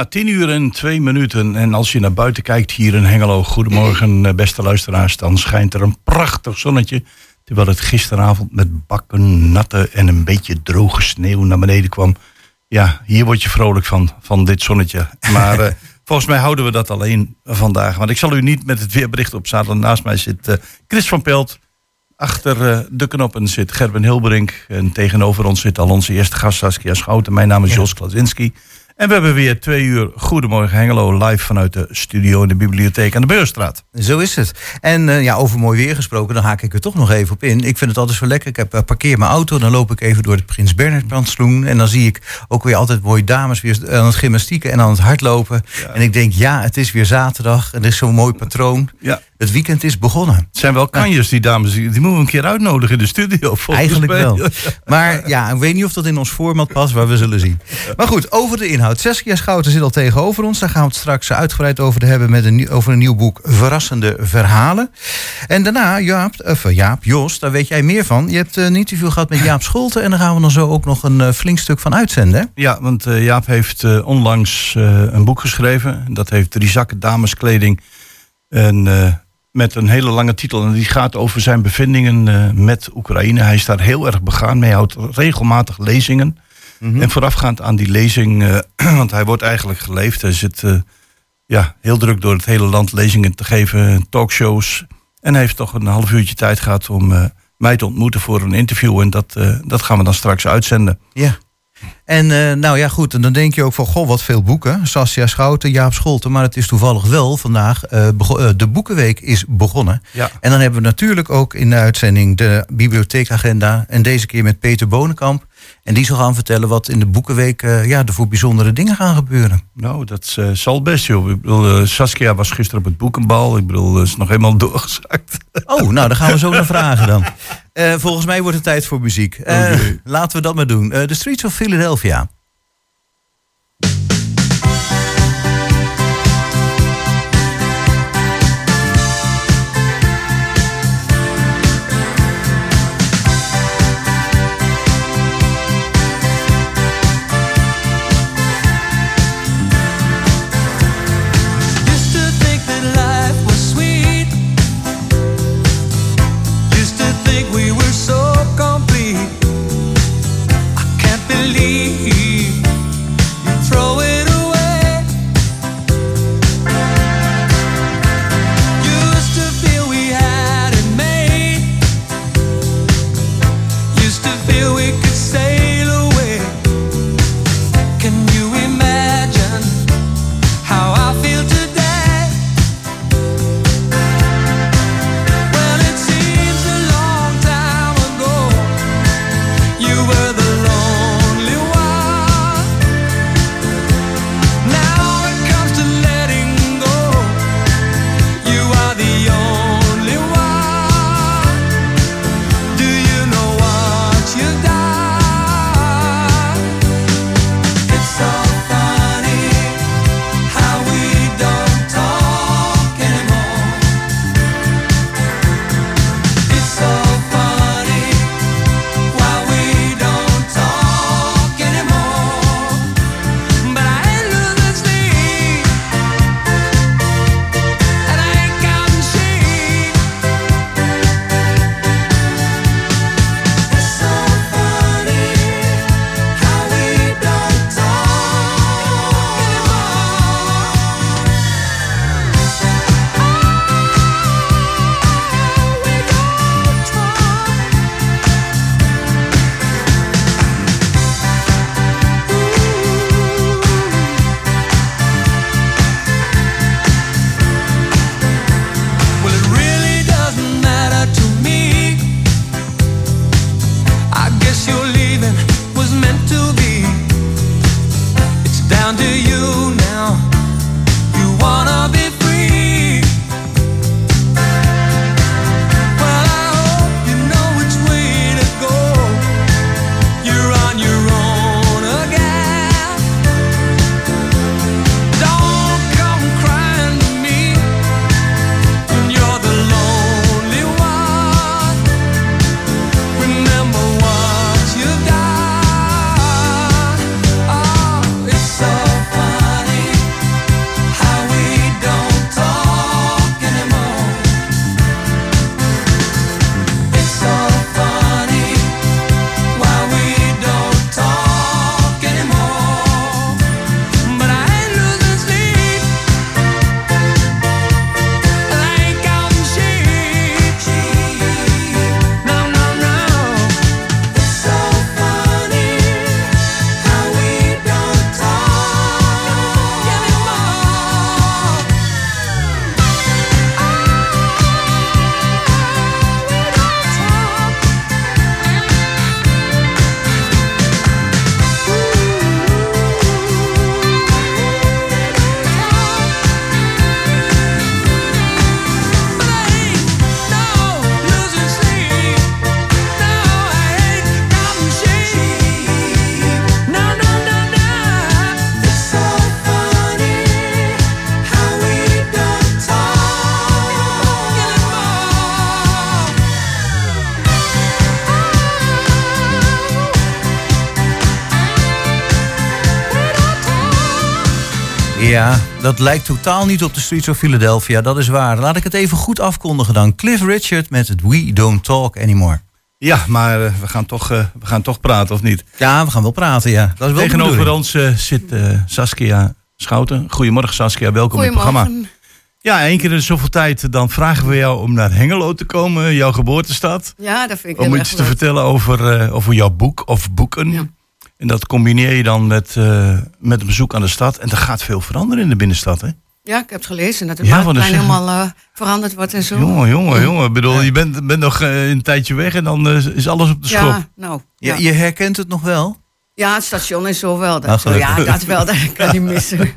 Ja, 10:02. En als je naar buiten kijkt hier in Hengelo... Goedemorgen, beste luisteraars. Dan schijnt er een prachtig zonnetje... terwijl het gisteravond met bakken, natte en een beetje droge sneeuw naar beneden kwam. Ja, hier word je vrolijk van dit zonnetje. Maar volgens mij houden we dat alleen vandaag. Want ik zal u niet met het weerbericht opzadelen. Naast mij zit Chris van Pelt. Achter de knoppen zit Gerben Hilbrink. En tegenover ons zit al onze eerste gast Saskia Schouten. Mijn naam is Jos Klazinski. En we hebben weer 2 uur Goedemorgen Hengelo live vanuit de studio in de bibliotheek aan de Beursstraat. Zo is het. En ja, over mooi weer gesproken, dan haak ik er toch nog even op in. Ik vind het altijd zo lekker. Ik parkeer mijn auto, dan loop ik even door de Prins Bernhard-plantsoen. En dan zie ik ook weer altijd mooie dames weer aan het gymnastieken en aan het hardlopen. Ja. En ik denk, ja, het is weer zaterdag en er is zo'n mooi patroon. Ja. Het weekend is begonnen. Het zijn wel kanjers, die dames. Die moeten we een keer uitnodigen in de studio. Eigenlijk wel. Maar ja, ik weet niet of dat in ons format past, maar we zullen zien. Maar goed, over de inhoud. Saskia Schouten zit al tegenover ons. Daar gaan we het straks uitgebreid over hebben... over een nieuw boek, Verrassende Verhalen. En daarna, Jos, daar weet jij meer van. Je hebt een interview gehad met Jaap Scholten... en daar gaan we dan zo ook nog een flink stuk van uitzenden. Hè? Ja, want Jaap heeft onlangs een boek geschreven. Dat heeft 3 zakken dameskleding. En... met een hele lange titel. En die gaat over zijn bevindingen met Oekraïne. Hij is daar heel erg begaan mee. Hij houdt regelmatig lezingen. Mm-hmm. En voorafgaand aan die lezing... want hij wordt eigenlijk geleefd. Hij zit heel druk door het hele land lezingen te geven. Talkshows. En hij heeft toch een half uurtje tijd gehad... om mij te ontmoeten voor een interview. En dat gaan we dan straks uitzenden. Ja. Yeah. En en dan denk je ook van... goh, wat veel boeken. Saskia Schouten, Jaap Scholten. Maar het is toevallig wel vandaag... de Boekenweek is begonnen. Ja. En dan hebben we natuurlijk ook in de uitzending... de bibliotheekagenda. En deze keer met Peter Bonenkamp. En die zal gaan vertellen wat in de Boekenweek... er voor bijzondere dingen gaan gebeuren. Nou, dat zal best, joh. Ik bedoel, Saskia was gisteren op het boekenbal. Ik bedoel, dat is nog helemaal doorgezakt. Oh, nou, daar gaan we zo naar vragen dan. Volgens mij wordt het tijd voor muziek. Okay. Laten we dat maar doen. The Streets of Philadelphia. We were so complete, I can't believe Ja, dat lijkt totaal niet op de Streets of Philadelphia. Dat is waar. Laat ik het even goed afkondigen dan. Cliff Richard met het We Don't Talk Anymore. Ja, maar we gaan toch praten, of niet? Ja, we gaan wel praten, ja. Dat is wel tegenover ons zit Saskia Schouten. Goedemorgen Saskia, welkom in het programma. Ja, één keer in zoveel tijd, dan vragen we jou om naar Hengelo te komen, jouw geboortestad. Ja, dat vind ik heel erg leuk. Om iets te vertellen over jouw boek of boeken. Ja. En dat combineer je dan met een bezoek aan de stad. En er gaat veel veranderen in de binnenstad, hè? Ja, ik heb het gelezen dat het marktplein helemaal veranderd wordt en zo. Jongen. Ik bedoel, je bent nog een tijdje weg en dan is alles op de schop. Ja. Je herkent het nog wel? Ja, het station is zo wel. Dat wel, dat kan niet missen.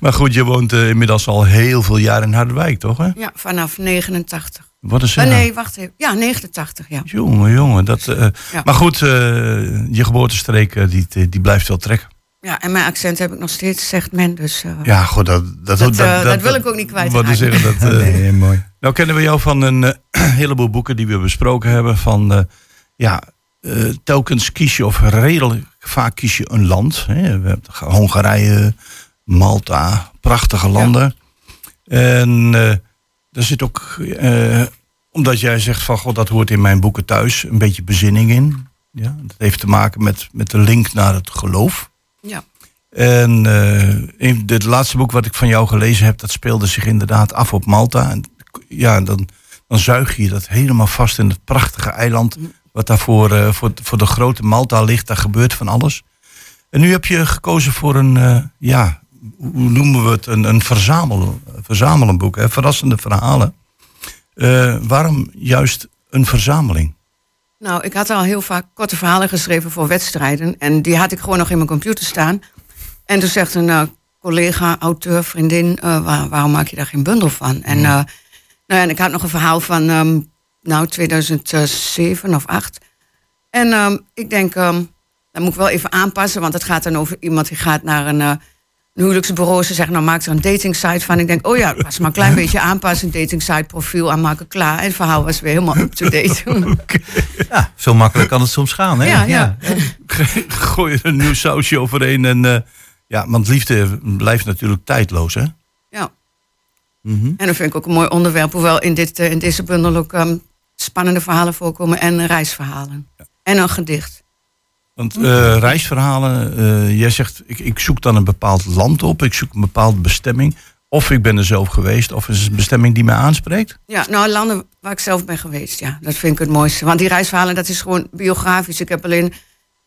Maar goed, je woont inmiddels al heel veel jaar in Harderwijk, toch? Hè? Ja, vanaf 89. Wat is het? Nee, wacht even. Ja, 89, ja. Jongen. Ja. Maar goed, je geboortestreek die blijft wel trekken. Ja, en mijn accent heb ik nog steeds, zegt men. Dus, ja, goed, dat wil ik ook niet kwijt. Wat is dat? Nee, mooi. Nou kennen we jou van een heleboel boeken die we besproken hebben. Van, telkens kies je, of redelijk vaak kies je een land. Hè? We hebben Hongarije, Malta, prachtige landen. Ja. En daar zit ook, omdat jij zegt van, god, dat hoort in mijn boeken thuis, een beetje bezinning in. Ja? Dat heeft te maken met de link naar het geloof. Ja. En het laatste boek wat ik van jou gelezen heb, dat speelde zich inderdaad af op Malta. En, ja, dan zuig je dat helemaal vast in het prachtige eiland wat daar voor de grote Malta ligt. Daar gebeurt van alles. En nu heb je gekozen voor een, hoe noemen we het, een verzamelenboek. Hè? Verrassende verhalen. Waarom juist een verzameling? Nou, ik had al heel vaak korte verhalen geschreven voor wedstrijden. En die had ik gewoon nog in mijn computer staan. En toen zegt een collega, auteur, vriendin, waarom maak je daar geen bundel van? En, en ik had nog een verhaal van 2007 of 2008. En ik denk, dat moet ik wel even aanpassen. Want het gaat dan over iemand die gaat naar een huwelijksbureau. Ze zegt, nou maak er een datingsite van. Ik denk, pas maar een klein beetje aanpassen. Een datingsite profiel aanmaken, klaar. En het verhaal was weer helemaal up-to-date. Okay. Ja, zo makkelijk kan het soms gaan, hè? Ja. Gooi er een nieuw sausje overheen. En, want liefde blijft natuurlijk tijdloos, hè? Ja. Mm-hmm. En dat vind ik ook een mooi onderwerp. Hoewel in deze bundel ook spannende verhalen voorkomen. En reisverhalen. Ja. En een gedicht. Want reisverhalen, jij zegt, ik zoek dan een bepaald land op. Ik zoek een bepaalde bestemming. Of ik ben er zelf geweest, of is het een bestemming die mij aanspreekt? Ja, nou, landen waar ik zelf ben geweest, ja. Dat vind ik het mooiste. Want die reisverhalen, dat is gewoon biografisch. Ik heb alleen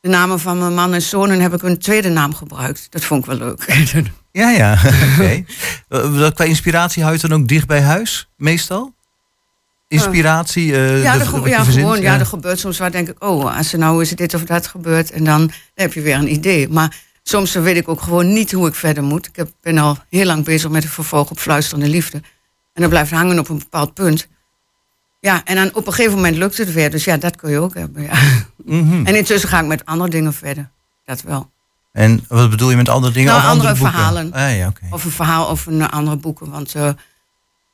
de namen van mijn man en zoon en heb ik een tweede naam gebruikt. Dat vond ik wel leuk. Ja. Oké. Qua inspiratie hou je het dan ook dicht bij huis, meestal? Inspiratie? Er gebeurt soms waar denk ik, als er nou is dit of dat gebeurt. En dan heb je weer een idee. Maar soms weet ik ook gewoon niet hoe ik verder moet. Ik ben al heel lang bezig met een vervolg op Fluisterende Liefde. En dat blijft hangen op een bepaald punt. Ja, en dan op een gegeven moment lukt het weer. Dus ja, dat kun je ook hebben, ja. Mm-hmm. En intussen ga ik met andere dingen verder. Dat wel. En wat bedoel je met andere dingen? Nou, of andere verhalen. Ah, ja, okay. Of een verhaal of een andere boeken, want...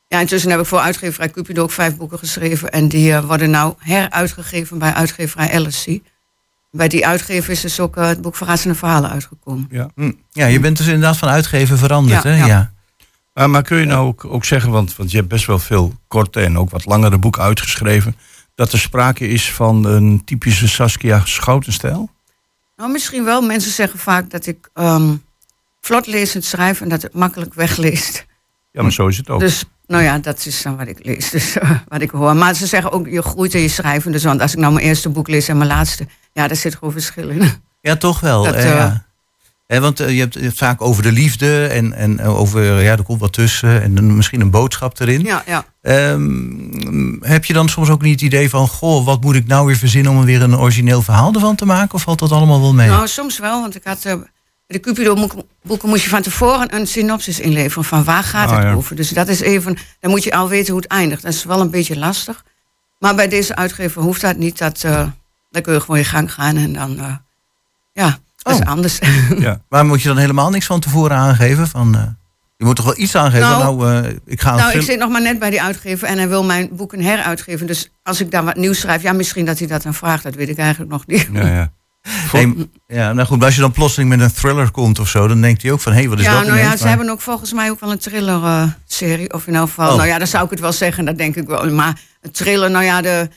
intussen heb ik voor uitgeverij Cupido ook 5 boeken geschreven. En die worden nou heruitgegeven bij uitgeverij LSC. Bij die uitgever is dus ook het boek Verrassende Verhalen uitgekomen. Ja. Ja, je bent dus inderdaad van uitgever veranderd, hè? Ja. Maar kun je nou ook zeggen, want je hebt best wel veel korte en ook wat langere boeken uitgeschreven, dat er sprake is van een typische Saskia Schouten-stijl? Nou, misschien wel. Mensen zeggen vaak dat ik vlot lezend schrijf en dat het makkelijk wegleest. Ja, maar zo is het ook. Dus, dat is dan wat ik lees, dus wat ik hoor. Maar ze zeggen ook, je groeit in je schrijven. Dus, want als ik nou mijn eerste boek lees en mijn laatste... ja, daar zit gewoon verschil in. Ja, toch wel. Want je hebt het vaak over de liefde en over... ja, er komt wat tussen en misschien een boodschap erin. Ja. Heb je dan soms ook niet het idee van... goh, wat moet ik nou weer verzinnen om er weer een origineel verhaal ervan te maken? Of valt dat allemaal wel mee? Nou, soms wel, want ik had... de Cupido-boeken moest je van tevoren een synopsis inleveren. Van waar gaat het over? Dus dat is even... dan moet je al weten hoe het eindigt. Dat is wel een beetje lastig. Maar bij deze uitgever hoeft dat niet. Dan kun je gewoon je gang gaan en dan... dat is anders. Ja. Maar moet je dan helemaal niks van tevoren aangeven? Van, je moet toch wel iets aangeven? Ik zit nog maar net bij die uitgever en hij wil mijn boeken heruitgeven. Dus als ik daar wat nieuws schrijf... ja, misschien dat hij dat dan vraagt. Dat weet ik eigenlijk nog niet. Ja. Nee, ja, nou goed, als je dan plotseling met een thriller komt of zo, dan denkt hij ook van, hé, hey, wat is dat? Ja, nou ja, ze hebben ook volgens mij ook wel een thriller-serie, of in elk geval, nou ja, dan zou ik het wel zeggen, dat denk ik wel. Maar een thriller, nou ja,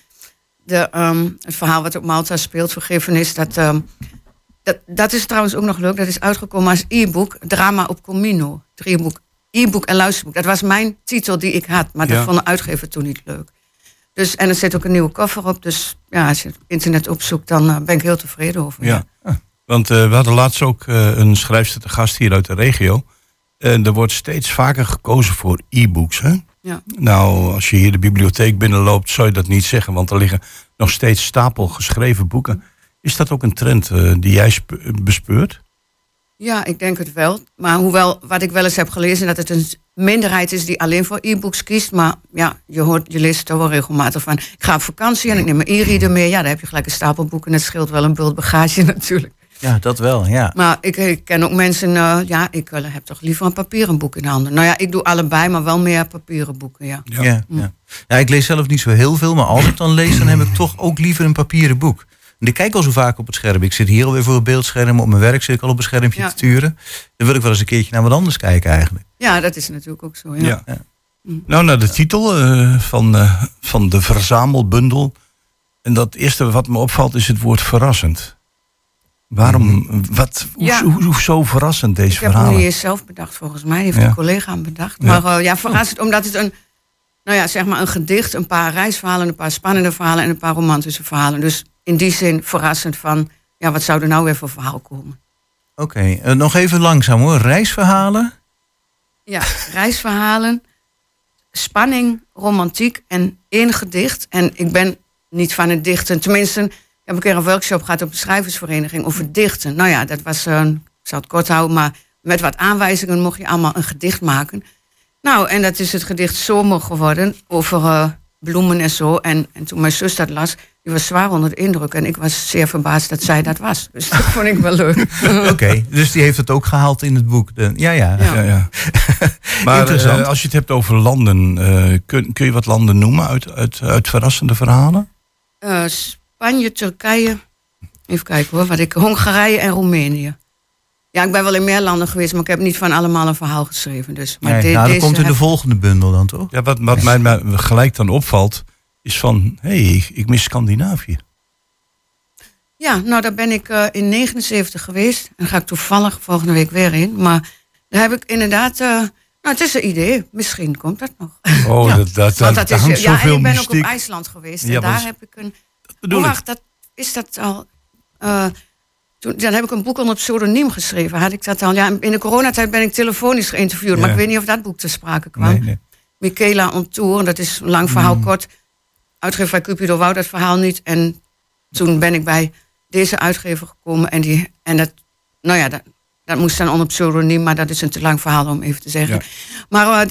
het verhaal wat op Malta speelt, vergiffenis, dat is trouwens ook nog leuk, dat is uitgekomen als e-book, Drama op Comino, driehoek, e-book en luisterboek. Dat was mijn titel die ik had, maar dat vond de uitgever toen niet leuk. Dus, en er zit ook een nieuwe cover op. Dus ja, als je het internet opzoekt, dan ben ik heel tevreden over. Ja, ja. Want we hadden laatst ook een schrijfster te gast hier uit de regio. Er wordt steeds vaker gekozen voor e-books. Hè? Ja. Nou, als je hier de bibliotheek binnenloopt, zou je dat niet zeggen. Want er liggen nog steeds stapel geschreven boeken. Is dat ook een trend die jij bespeurt? Ja, ik denk het wel. Maar hoewel, wat ik wel eens heb gelezen, dat het een minderheid is die alleen voor e-books kiest. Maar ja, je leest het er wel regelmatig van. Ik ga op vakantie en ik neem mijn e-reader mee. Ja, daar heb je gelijk een stapel boeken. Het scheelt wel een bult bagage natuurlijk. Ja, dat wel, ja. Maar ik ken ook mensen, ik heb toch liever een papieren boek in handen. Nou ja, ik doe allebei, maar wel meer papieren boeken, ja. Ja, ja, ja. Ja, ik lees zelf niet zo heel veel, maar als ik dan lees, dan heb ik toch ook liever een papieren boek. En ik kijk al zo vaak op het scherm. Ik zit hier alweer voor een beeldscherm. Op mijn werk zit ik al op een schermpje te turen. Dan wil ik wel eens een keertje naar wat anders kijken eigenlijk. Ja, dat is natuurlijk ook zo. Ja. Ja. Ja. Nou, naar de titel van de verzamelbundel. En dat eerste wat me opvalt is het woord verrassend. Waarom, hoe zo verrassend deze verhalen? Ik heb hem niet zelf bedacht volgens mij. Heeft een collega hem bedacht. Ja. Maar verrassend omdat het een gedicht, een paar reisverhalen, een paar spannende verhalen en een paar romantische verhalen. Dus in die zin verrassend van, ja, wat zou er nou weer voor verhaal komen? Oké, nog even langzaam hoor. Reisverhalen? Ja, reisverhalen, spanning, romantiek en één gedicht. En ik ben niet van het dichten. Tenminste, ik heb een keer een workshop gehad op een schrijversvereniging over dichten. Nou ja, dat was, ik zal het kort houden, maar met wat aanwijzingen mocht je allemaal een gedicht maken. Nou, en dat is het gedicht Zomer geworden over bloemen en zo. En toen mijn zus dat las, die was zwaar onder de indruk. En ik was zeer verbaasd dat zij dat was. Dus dat vond ik wel leuk. Oké, dus die heeft het ook gehaald in het boek. Ja. Maar als je het hebt over landen, kun je wat landen noemen uit verrassende verhalen? Spanje, Turkije, even kijken hoor, Hongarije en Roemenië. Ja, ik ben wel in meer landen geweest, maar ik heb niet van allemaal een verhaal geschreven. Dus. Maar dat komt in de volgende bundel dan, toch? Ja, wat mij gelijk dan opvalt, is van, ik mis Scandinavië. Ja, nou, daar ben ik in 79 geweest. En daar ga ik toevallig volgende week weer in. Maar daar heb ik inderdaad... het is een idee. Misschien komt dat nog. Oh, ja. dat is zoveel mystiek. En ik ben ook op IJsland geweest. En daar heb ik een... is dat al... dan heb ik een boek onder pseudoniem geschreven. Had ik dat al? Ja, in de coronatijd ben ik telefonisch geïnterviewd. Ja. Maar ik weet niet of dat boek ter sprake kwam. Nee. Michaela Ontour, dat is een lang verhaal kort. Uitgever Cupido wou dat verhaal niet. En toen ben ik bij deze uitgever gekomen. Dat moest dan onder pseudoniem. Maar dat is een te lang verhaal om even te zeggen. Ja. Maar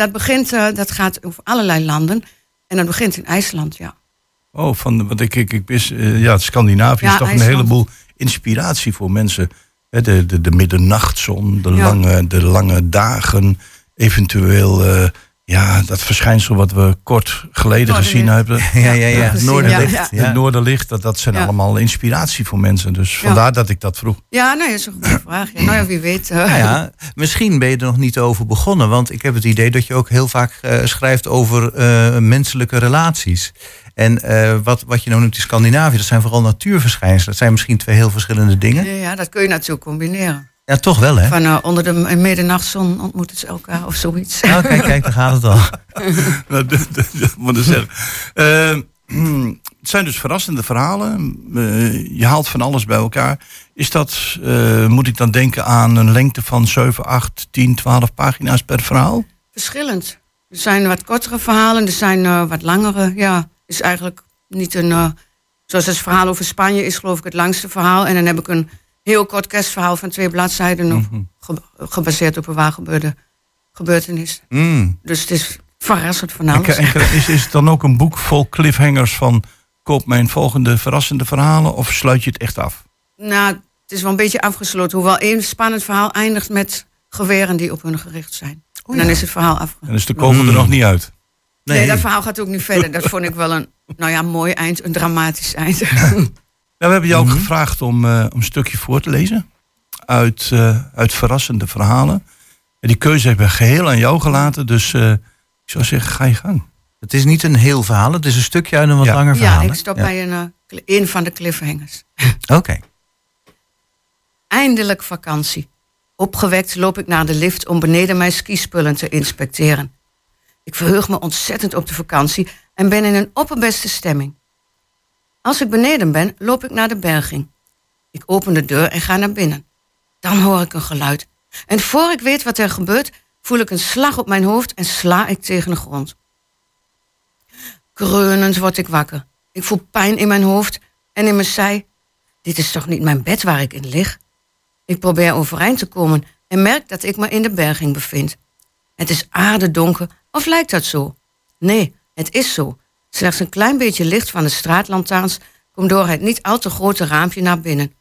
dat gaat over allerlei landen. En dat begint in IJsland, ja. Oh, want ik mis, Scandinavië is toch IJsland. Een heleboel... inspiratie voor mensen. De middernachtzon, de lange dagen. Eventueel dat verschijnsel wat we kort geleden gezien hebben. Het Noorderlicht, dat zijn allemaal inspiratie voor mensen. Dus vandaar dat ik dat vroeg. Ja, nee, dat is een goede vraag. Ja. Nou ja, wie weet. Misschien ben je er nog niet over begonnen. Want ik heb het idee dat je ook heel vaak schrijft over menselijke relaties. En wat je nou noemt in Scandinavië, dat zijn vooral natuurverschijnselen. Dat zijn misschien twee heel verschillende dingen. Ja, dat kun je natuurlijk combineren. Ja, toch wel, hè? Van onder de middernachtzon ontmoeten ze elkaar of zoiets. Nou, kijk, daar gaat het al. Dat moet ik zeggen. Het zijn dus verrassende verhalen. Je haalt van alles bij elkaar. Is dat, moet ik dan denken aan een lengte van 7, 8, 10, 12 pagina's per verhaal? Verschillend. Er zijn wat kortere verhalen, er zijn wat langere, ja... is eigenlijk niet een... zoals het verhaal over Spanje is geloof ik het langste verhaal. En dan heb ik een heel kort kerstverhaal van 2 bladzijden... gebaseerd op een waar gebeurtenis. Mm. Dus het is verrassend van alles. Is het dan ook een boek vol cliffhangers van... koop mijn volgende verrassende verhalen... of sluit je het echt af? Nou, het is wel een beetje afgesloten. Hoewel één spannend verhaal eindigt met geweren die op hun gericht zijn. En dan is het verhaal afgesloten. En dus de komen er nog niet uit? Nee, dat verhaal gaat ook niet verder. Dat vond ik wel een mooi eind, een dramatisch eind. Nou, we hebben jou ook gevraagd om een stukje voor te lezen uit Verrassende Verhalen. En die keuze hebben we geheel aan jou gelaten, dus ik zou zeggen, ga je gang. Het is niet een heel verhaal, het is een stukje uit een wat langer verhaal. Ja, ik stop bij een van de cliffhangers. Oké. Eindelijk vakantie. Opgewekt loop ik naar de lift om beneden mijn skispullen te inspecteren. Ik verheug me ontzettend op de vakantie en ben in een opperbeste stemming. Als ik beneden ben, loop ik naar de berging. Ik open de deur en ga naar binnen. Dan hoor ik een geluid. En voor ik weet wat er gebeurt, voel ik een slag op mijn hoofd en sla ik tegen de grond. Kreunend word ik wakker. Ik voel pijn in mijn hoofd en in mijn zij. Dit is toch niet mijn bed waar ik in lig? Ik probeer overeind te komen en merk dat ik me in de berging bevind. Het is aardedonker, of lijkt dat zo? Nee, het is zo. Slechts een klein beetje licht van de straatlantaarns komt door het niet al te grote raampje naar binnen.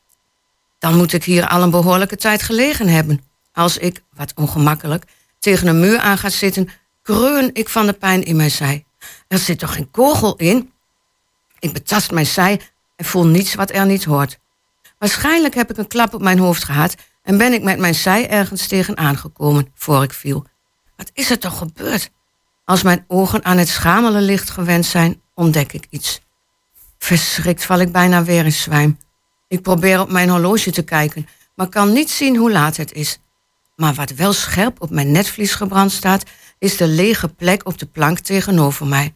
Dan moet ik hier al een behoorlijke tijd gelegen hebben. Als ik, wat ongemakkelijk, tegen een muur aan ga zitten, kreun ik van de pijn in mijn zij. Er zit toch geen kogel in? Ik betast mijn zij en voel niets wat er niet hoort. Waarschijnlijk heb ik een klap op mijn hoofd gehad en ben ik met mijn zij ergens tegen aangekomen voor ik viel. Wat is er toch gebeurd? Als mijn ogen aan het schamele licht gewend zijn, ontdek ik iets. Verschrikt val ik bijna weer in zwijm. Ik probeer op mijn horloge te kijken, maar kan niet zien hoe laat het is. Maar wat wel scherp op mijn netvlies gebrand staat, is de lege plek op de plank tegenover mij.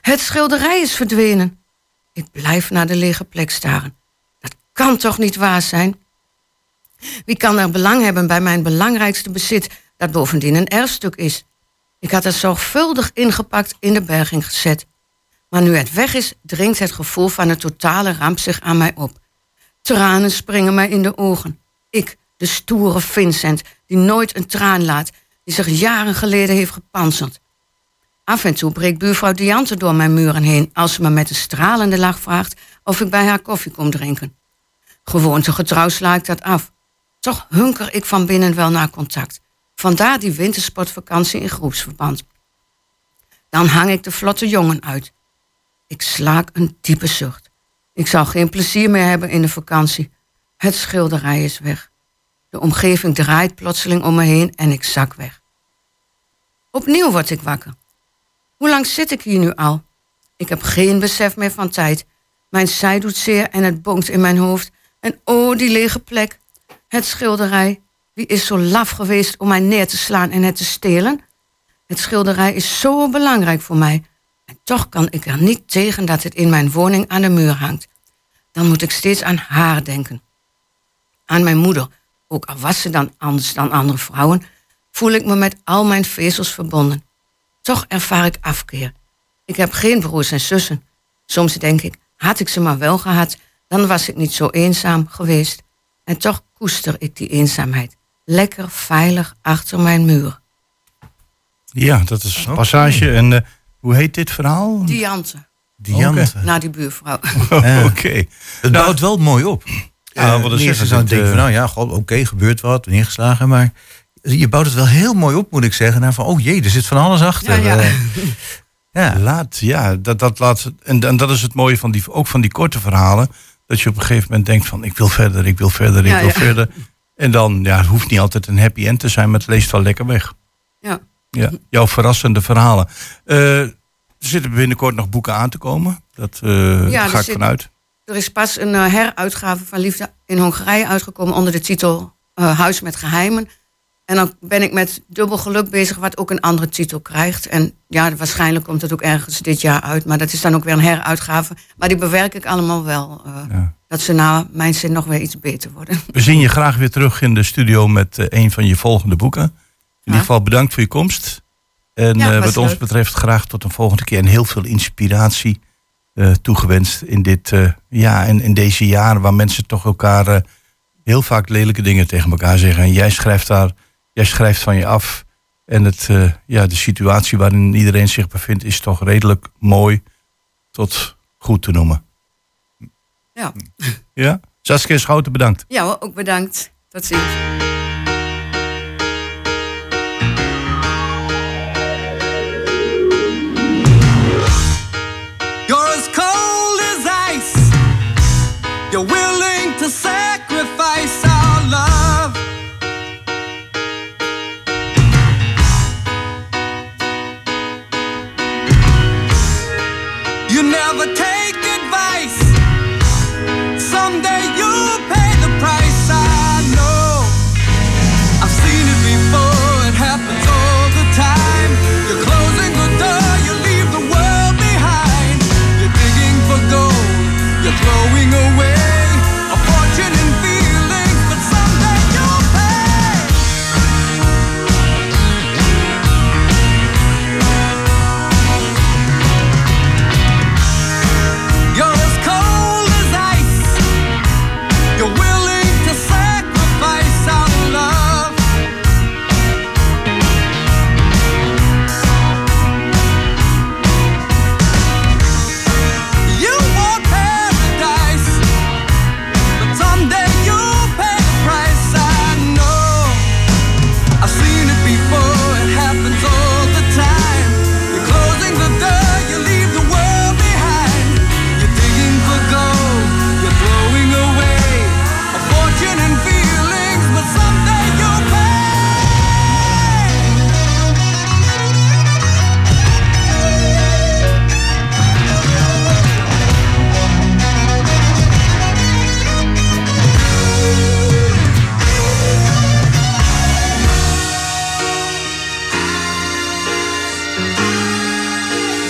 Het schilderij is verdwenen. Ik blijf naar de lege plek staren. Dat kan toch niet waar zijn? Wie kan er belang hebben bij mijn belangrijkste bezit, dat bovendien een erfstuk is? Ik had het zorgvuldig ingepakt in de berging gezet. Maar nu het weg is, dringt het gevoel van een totale ramp zich aan mij op. Tranen springen mij in de ogen. Ik, de stoere Vincent, die nooit een traan laat, die zich jaren geleden heeft gepantserd. Af en toe breekt buurvrouw Diante door mijn muren heen als ze me met een stralende lach vraagt of ik bij haar koffie kom drinken. Gewoontegetrouw sla ik dat af. Toch hunker ik van binnen wel naar contact. Vandaar die wintersportvakantie in groepsverband. Dan hang ik de vlotte jongen uit. Ik slaak een diepe zucht. Ik zou geen plezier meer hebben in de vakantie. Het schilderij is weg. De omgeving draait plotseling om me heen en ik zak weg. Opnieuw word ik wakker. Hoe lang zit ik hier nu al? Ik heb geen besef meer van tijd. Mijn zij doet zeer en het bonkt in mijn hoofd. En oh, die lege plek. Het schilderij. Wie is zo laf geweest om mij neer te slaan en het te stelen? Het schilderij is zo belangrijk voor mij. En toch kan ik er niet tegen dat het in mijn woning aan de muur hangt. Dan moet ik steeds aan haar denken. Aan mijn moeder, ook al was ze dan anders dan andere vrouwen, voel ik me met al mijn vezels verbonden. Toch ervaar ik afkeer. Ik heb geen broers en zussen. Soms denk ik, had ik ze maar wel gehad, dan was ik niet zo eenzaam geweest. En toch koester ik die eenzaamheid. Lekker veilig achter mijn muur. Ja, dat is een passage. En hoe heet dit verhaal? Diante. Okay. Nou, die buurvrouw. Oké. Het bouwt wel mooi op. Ja, wat is het? Dan denk je van, nou ja, oké, gebeurt wat, neergeslagen, maar je bouwt het wel heel mooi op, moet ik zeggen. Nou, van, oh jee, er zit van alles achter. Ja, ja. En dat is het mooie van die korte verhalen. Dat je op een gegeven moment denkt van, ik wil verder. En dan, het hoeft niet altijd een happy end te zijn, maar het leest wel lekker weg. Ja. Jouw verrassende verhalen. Er zitten binnenkort nog boeken aan te komen. Daar ga ik vanuit. Er is pas een heruitgave van Liefde in Hongarije uitgekomen onder de titel Huis met Geheimen. En dan ben ik met Dubbel Geluk bezig, wat ook een andere titel krijgt. En ja, waarschijnlijk komt het ook ergens dit jaar uit. Maar dat is dan ook weer een heruitgave. Maar die bewerk ik allemaal wel. Dat ze na mijn zin nog weer iets beter worden. We zien je graag weer terug in de studio met een van je volgende boeken. In ieder geval bedankt voor je komst. En wat ons betreft graag tot een volgende keer. En heel veel inspiratie toegewenst in dit in deze jaren, waar mensen toch elkaar heel vaak lelijke dingen tegen elkaar zeggen. En jij schrijft van je af. En de situatie waarin iedereen zich bevindt is toch redelijk mooi tot goed te noemen. Ja? Saskia Schouten, bedankt. Ja, ook bedankt. Tot ziens. You're as cold as ice. You never take advice. Someday you'll pay the price. I know, I've seen it before. It happens all the time. You're closing the door, you leave the world behind. You're digging for gold, you're throwing away a fortune in feelings, but someday you'll pay. You're as cold as ice. You're willing to sacrifice our love. You want paradise, but someday you'll pay the price. I know, I've seen it before. It happens all the time. You're closing the door, you leave the world behind. You're digging for gold, you're throwing away a fortune and feelings, but someday you'll pay.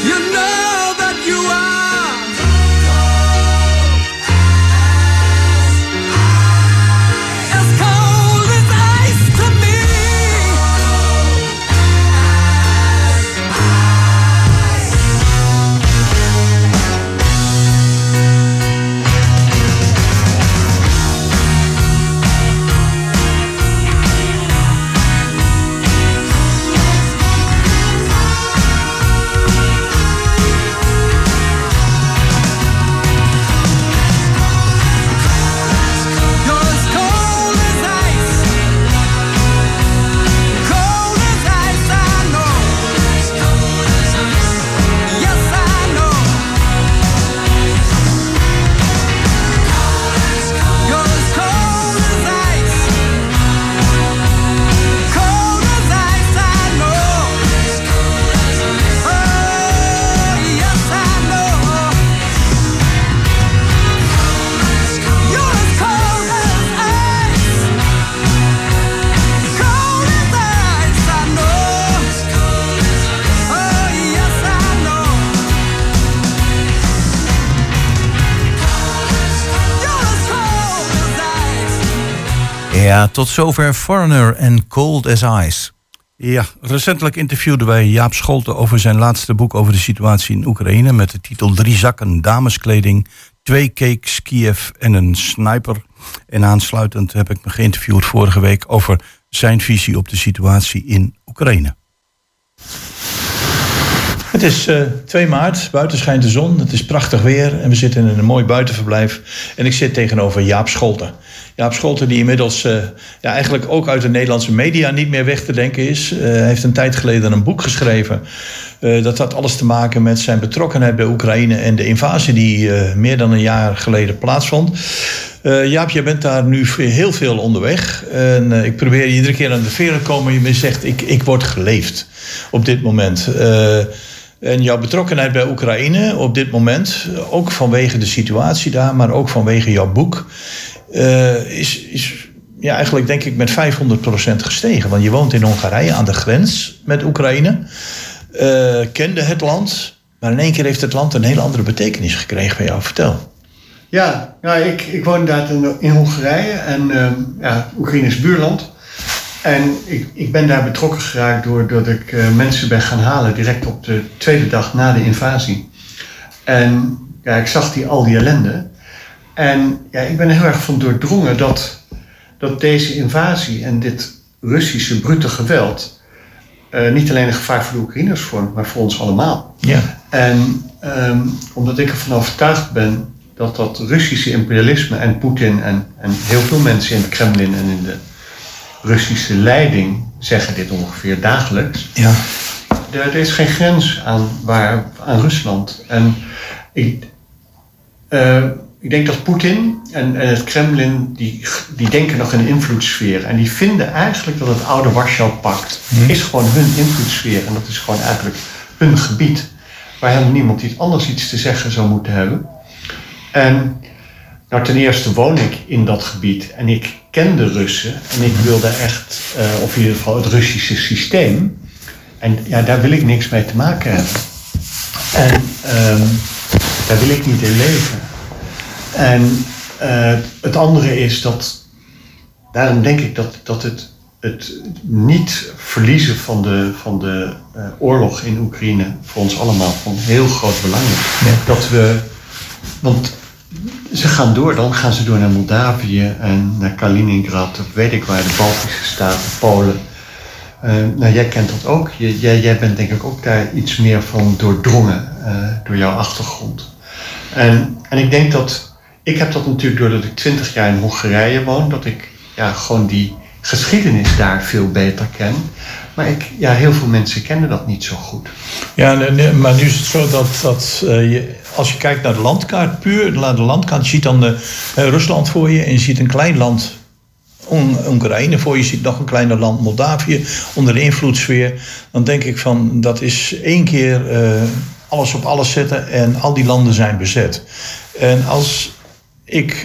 You know that you are. As cold as ice to me. You're as cold as ice. Cold as ice, I know. Yes, I know. You're as cold as ice. Cold as ice, I know. Oh, yes, I know. You're as cold as ice. Cold as ice, I know. Oh, yes, I know. You're as cold as ice. Ja, tot zover Foreigner en Cold as Ice. Ja, recentelijk interviewden wij Jaap Scholten over zijn laatste boek over de situatie in Oekraïne met de titel 3 zakken dameskleding, 2 cakes Kiev en een sniper. En aansluitend heb ik me geïnterviewd vorige week over zijn visie op de situatie in Oekraïne. Het is 2 maart, buiten schijnt de zon, het is prachtig weer en we zitten in een mooi buitenverblijf. En ik zit tegenover Jaap Scholten. Jaap Scholten die inmiddels eigenlijk ook uit de Nederlandse media niet meer weg te denken is. Hij heeft een tijd geleden een boek geschreven. Dat had alles te maken met zijn betrokkenheid bij Oekraïne en de invasie die meer dan een jaar geleden plaatsvond. Jaap, jij bent daar nu heel veel onderweg. En ik probeer je iedere keer aan de veren te komen. Je zegt, ik word geleefd op dit moment. En jouw betrokkenheid bij Oekraïne op dit moment, ook vanwege de situatie daar, maar ook vanwege jouw boek, is eigenlijk denk ik met 500% gestegen. Want je woont in Hongarije aan de grens met Oekraïne. Kende het land, maar in één keer heeft het land een hele andere betekenis gekregen bij jou. Vertel. Ja, nou, ik woon inderdaad in Hongarije en Oekraïne is buurland. En ik ben daar betrokken geraakt doordat ik mensen ben gaan halen direct op de tweede dag na de invasie. En ja, ik zag al die ellende. En ja, ik ben er heel erg van doordrongen dat deze invasie en dit Russische brute geweld niet alleen een gevaar voor de Oekraïners vormt, maar voor ons allemaal. Ja. En omdat ik ervan overtuigd ben dat Russische imperialisme en Poetin en heel veel mensen in de Kremlin en in de Russische leiding zeggen dit ongeveer dagelijks. Ja. Er is geen grens aan Rusland. En ik denk dat Poetin en het Kremlin die denken nog in de invloedssfeer. En die vinden eigenlijk dat het oude Warschau-pact is gewoon hun invloedssfeer. En dat is gewoon eigenlijk hun gebied. waar helemaal niemand iets anders iets te zeggen zou moeten hebben. En nou, ten eerste woon ik in dat gebied en ik ken de Russen en ik wilde echt, of in ieder geval het Russische systeem. En ja, daar wil ik niks mee te maken hebben. En daar wil ik niet in leven. En het andere is dat, daarom denk ik dat het niet verliezen van de oorlog in Oekraïne voor ons allemaal van heel groot belang is. Ja. Dat we, want ze gaan door, dan gaan ze door naar Moldavië en naar Kaliningrad of weet ik waar, de Baltische Staten, Polen. Nou, jij kent dat ook. Jij bent denk ik ook daar iets meer van doordrongen door jouw achtergrond. En ik denk dat, ik heb dat natuurlijk doordat ik 20 jaar in Hongarije woon, dat ik ja, gewoon die geschiedenis daar veel beter ken. Maar heel veel mensen kennen dat niet zo goed. Ja, nee, maar nu is het zo dat je, als je kijkt naar de landkaart, puur naar de landkaart, je ziet dan Rusland voor je en je ziet een klein land Oekraïne voor je, ziet nog een kleiner land Moldavië onder de invloedssfeer. Dan denk ik van, dat is één keer alles op alles zetten en al die landen zijn bezet. En als ik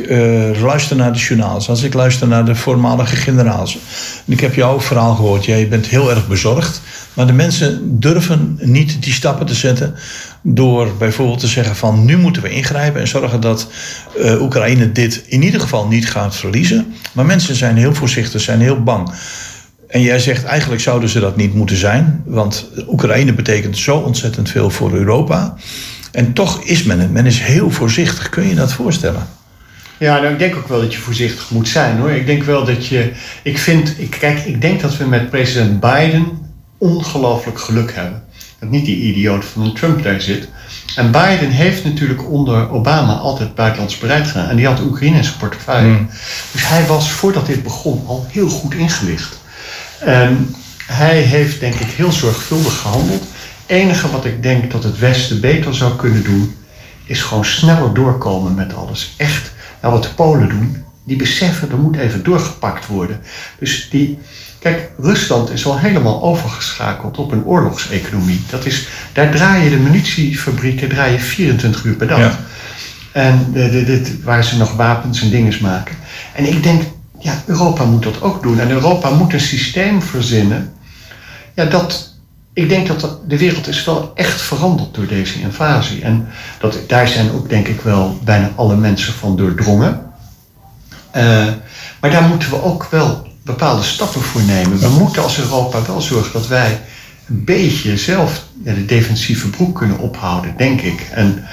luister naar de journaals, als ik luister naar de voormalige generaals. En ik heb jouw verhaal gehoord, jij bent heel erg bezorgd. Maar de mensen durven niet die stappen te zetten door bijvoorbeeld te zeggen van nu moeten we ingrijpen en zorgen dat Oekraïne dit in ieder geval niet gaat verliezen. Maar mensen zijn heel voorzichtig, zijn heel bang. En jij zegt eigenlijk zouden ze dat niet moeten zijn, want Oekraïne betekent zo ontzettend veel voor Europa. En toch is men het. Men is heel voorzichtig. Kun je dat voorstellen? Ja, nou, ik denk ook wel dat je voorzichtig moet zijn, hoor. Ik denk wel dat je... Ik denk dat we met president Biden ongelooflijk geluk hebben. Dat niet die idioot van een Trump daar zit. En Biden heeft natuurlijk onder Obama altijd buitenlands beleid gedaan. En die had Oekraïne in zijn portefeuille. Mm. Dus hij was, voordat dit begon, al heel goed ingelicht. En hij heeft, denk ik, heel zorgvuldig gehandeld. Het enige wat ik denk dat het Westen beter zou kunnen doen, is gewoon sneller doorkomen met alles. Echt. Nou, wat de Polen doen, die beseffen, er moet even doorgepakt worden. Dus die... Kijk, Rusland is al helemaal overgeschakeld op een oorlogseconomie. Dat is, daar draai je de munitiefabrieken 24 uur per dag. Ja. En waar ze nog wapens en dinges maken. En ik denk, ja, Europa moet dat ook doen. En Europa moet een systeem verzinnen. Ja, dat... Ik denk dat de wereld is wel echt veranderd door deze invasie. En daar zijn ook denk ik wel bijna alle mensen van doordrongen. Maar daar moeten we ook wel bepaalde stappen voor nemen. We moeten als Europa wel zorgen dat wij een beetje zelf de defensieve broek kunnen ophouden, denk ik. En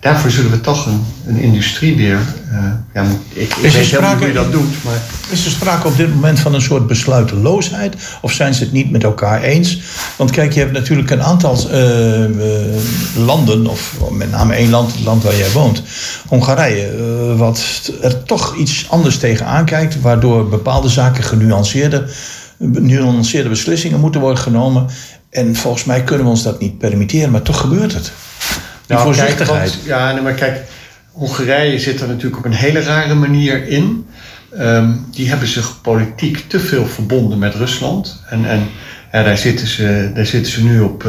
daarvoor zullen we toch een industrie weer... ik weet helemaal niet hoe je dat doet. Maar... Is er sprake op dit moment van een soort besluiteloosheid? Of zijn ze het niet met elkaar eens? Want kijk, je hebt natuurlijk een aantal landen... of met name één land, het land waar jij woont... Hongarije, wat er toch iets anders tegen aankijkt... waardoor bepaalde zaken genuanceerde beslissingen moeten worden genomen. En volgens mij kunnen we ons dat niet permitteren, maar toch gebeurt het. Nou, kijk, maar kijk, Hongarije zit er natuurlijk op een hele rare manier in. Die hebben zich politiek te veel verbonden met Rusland. En ja, daar zitten ze nu op,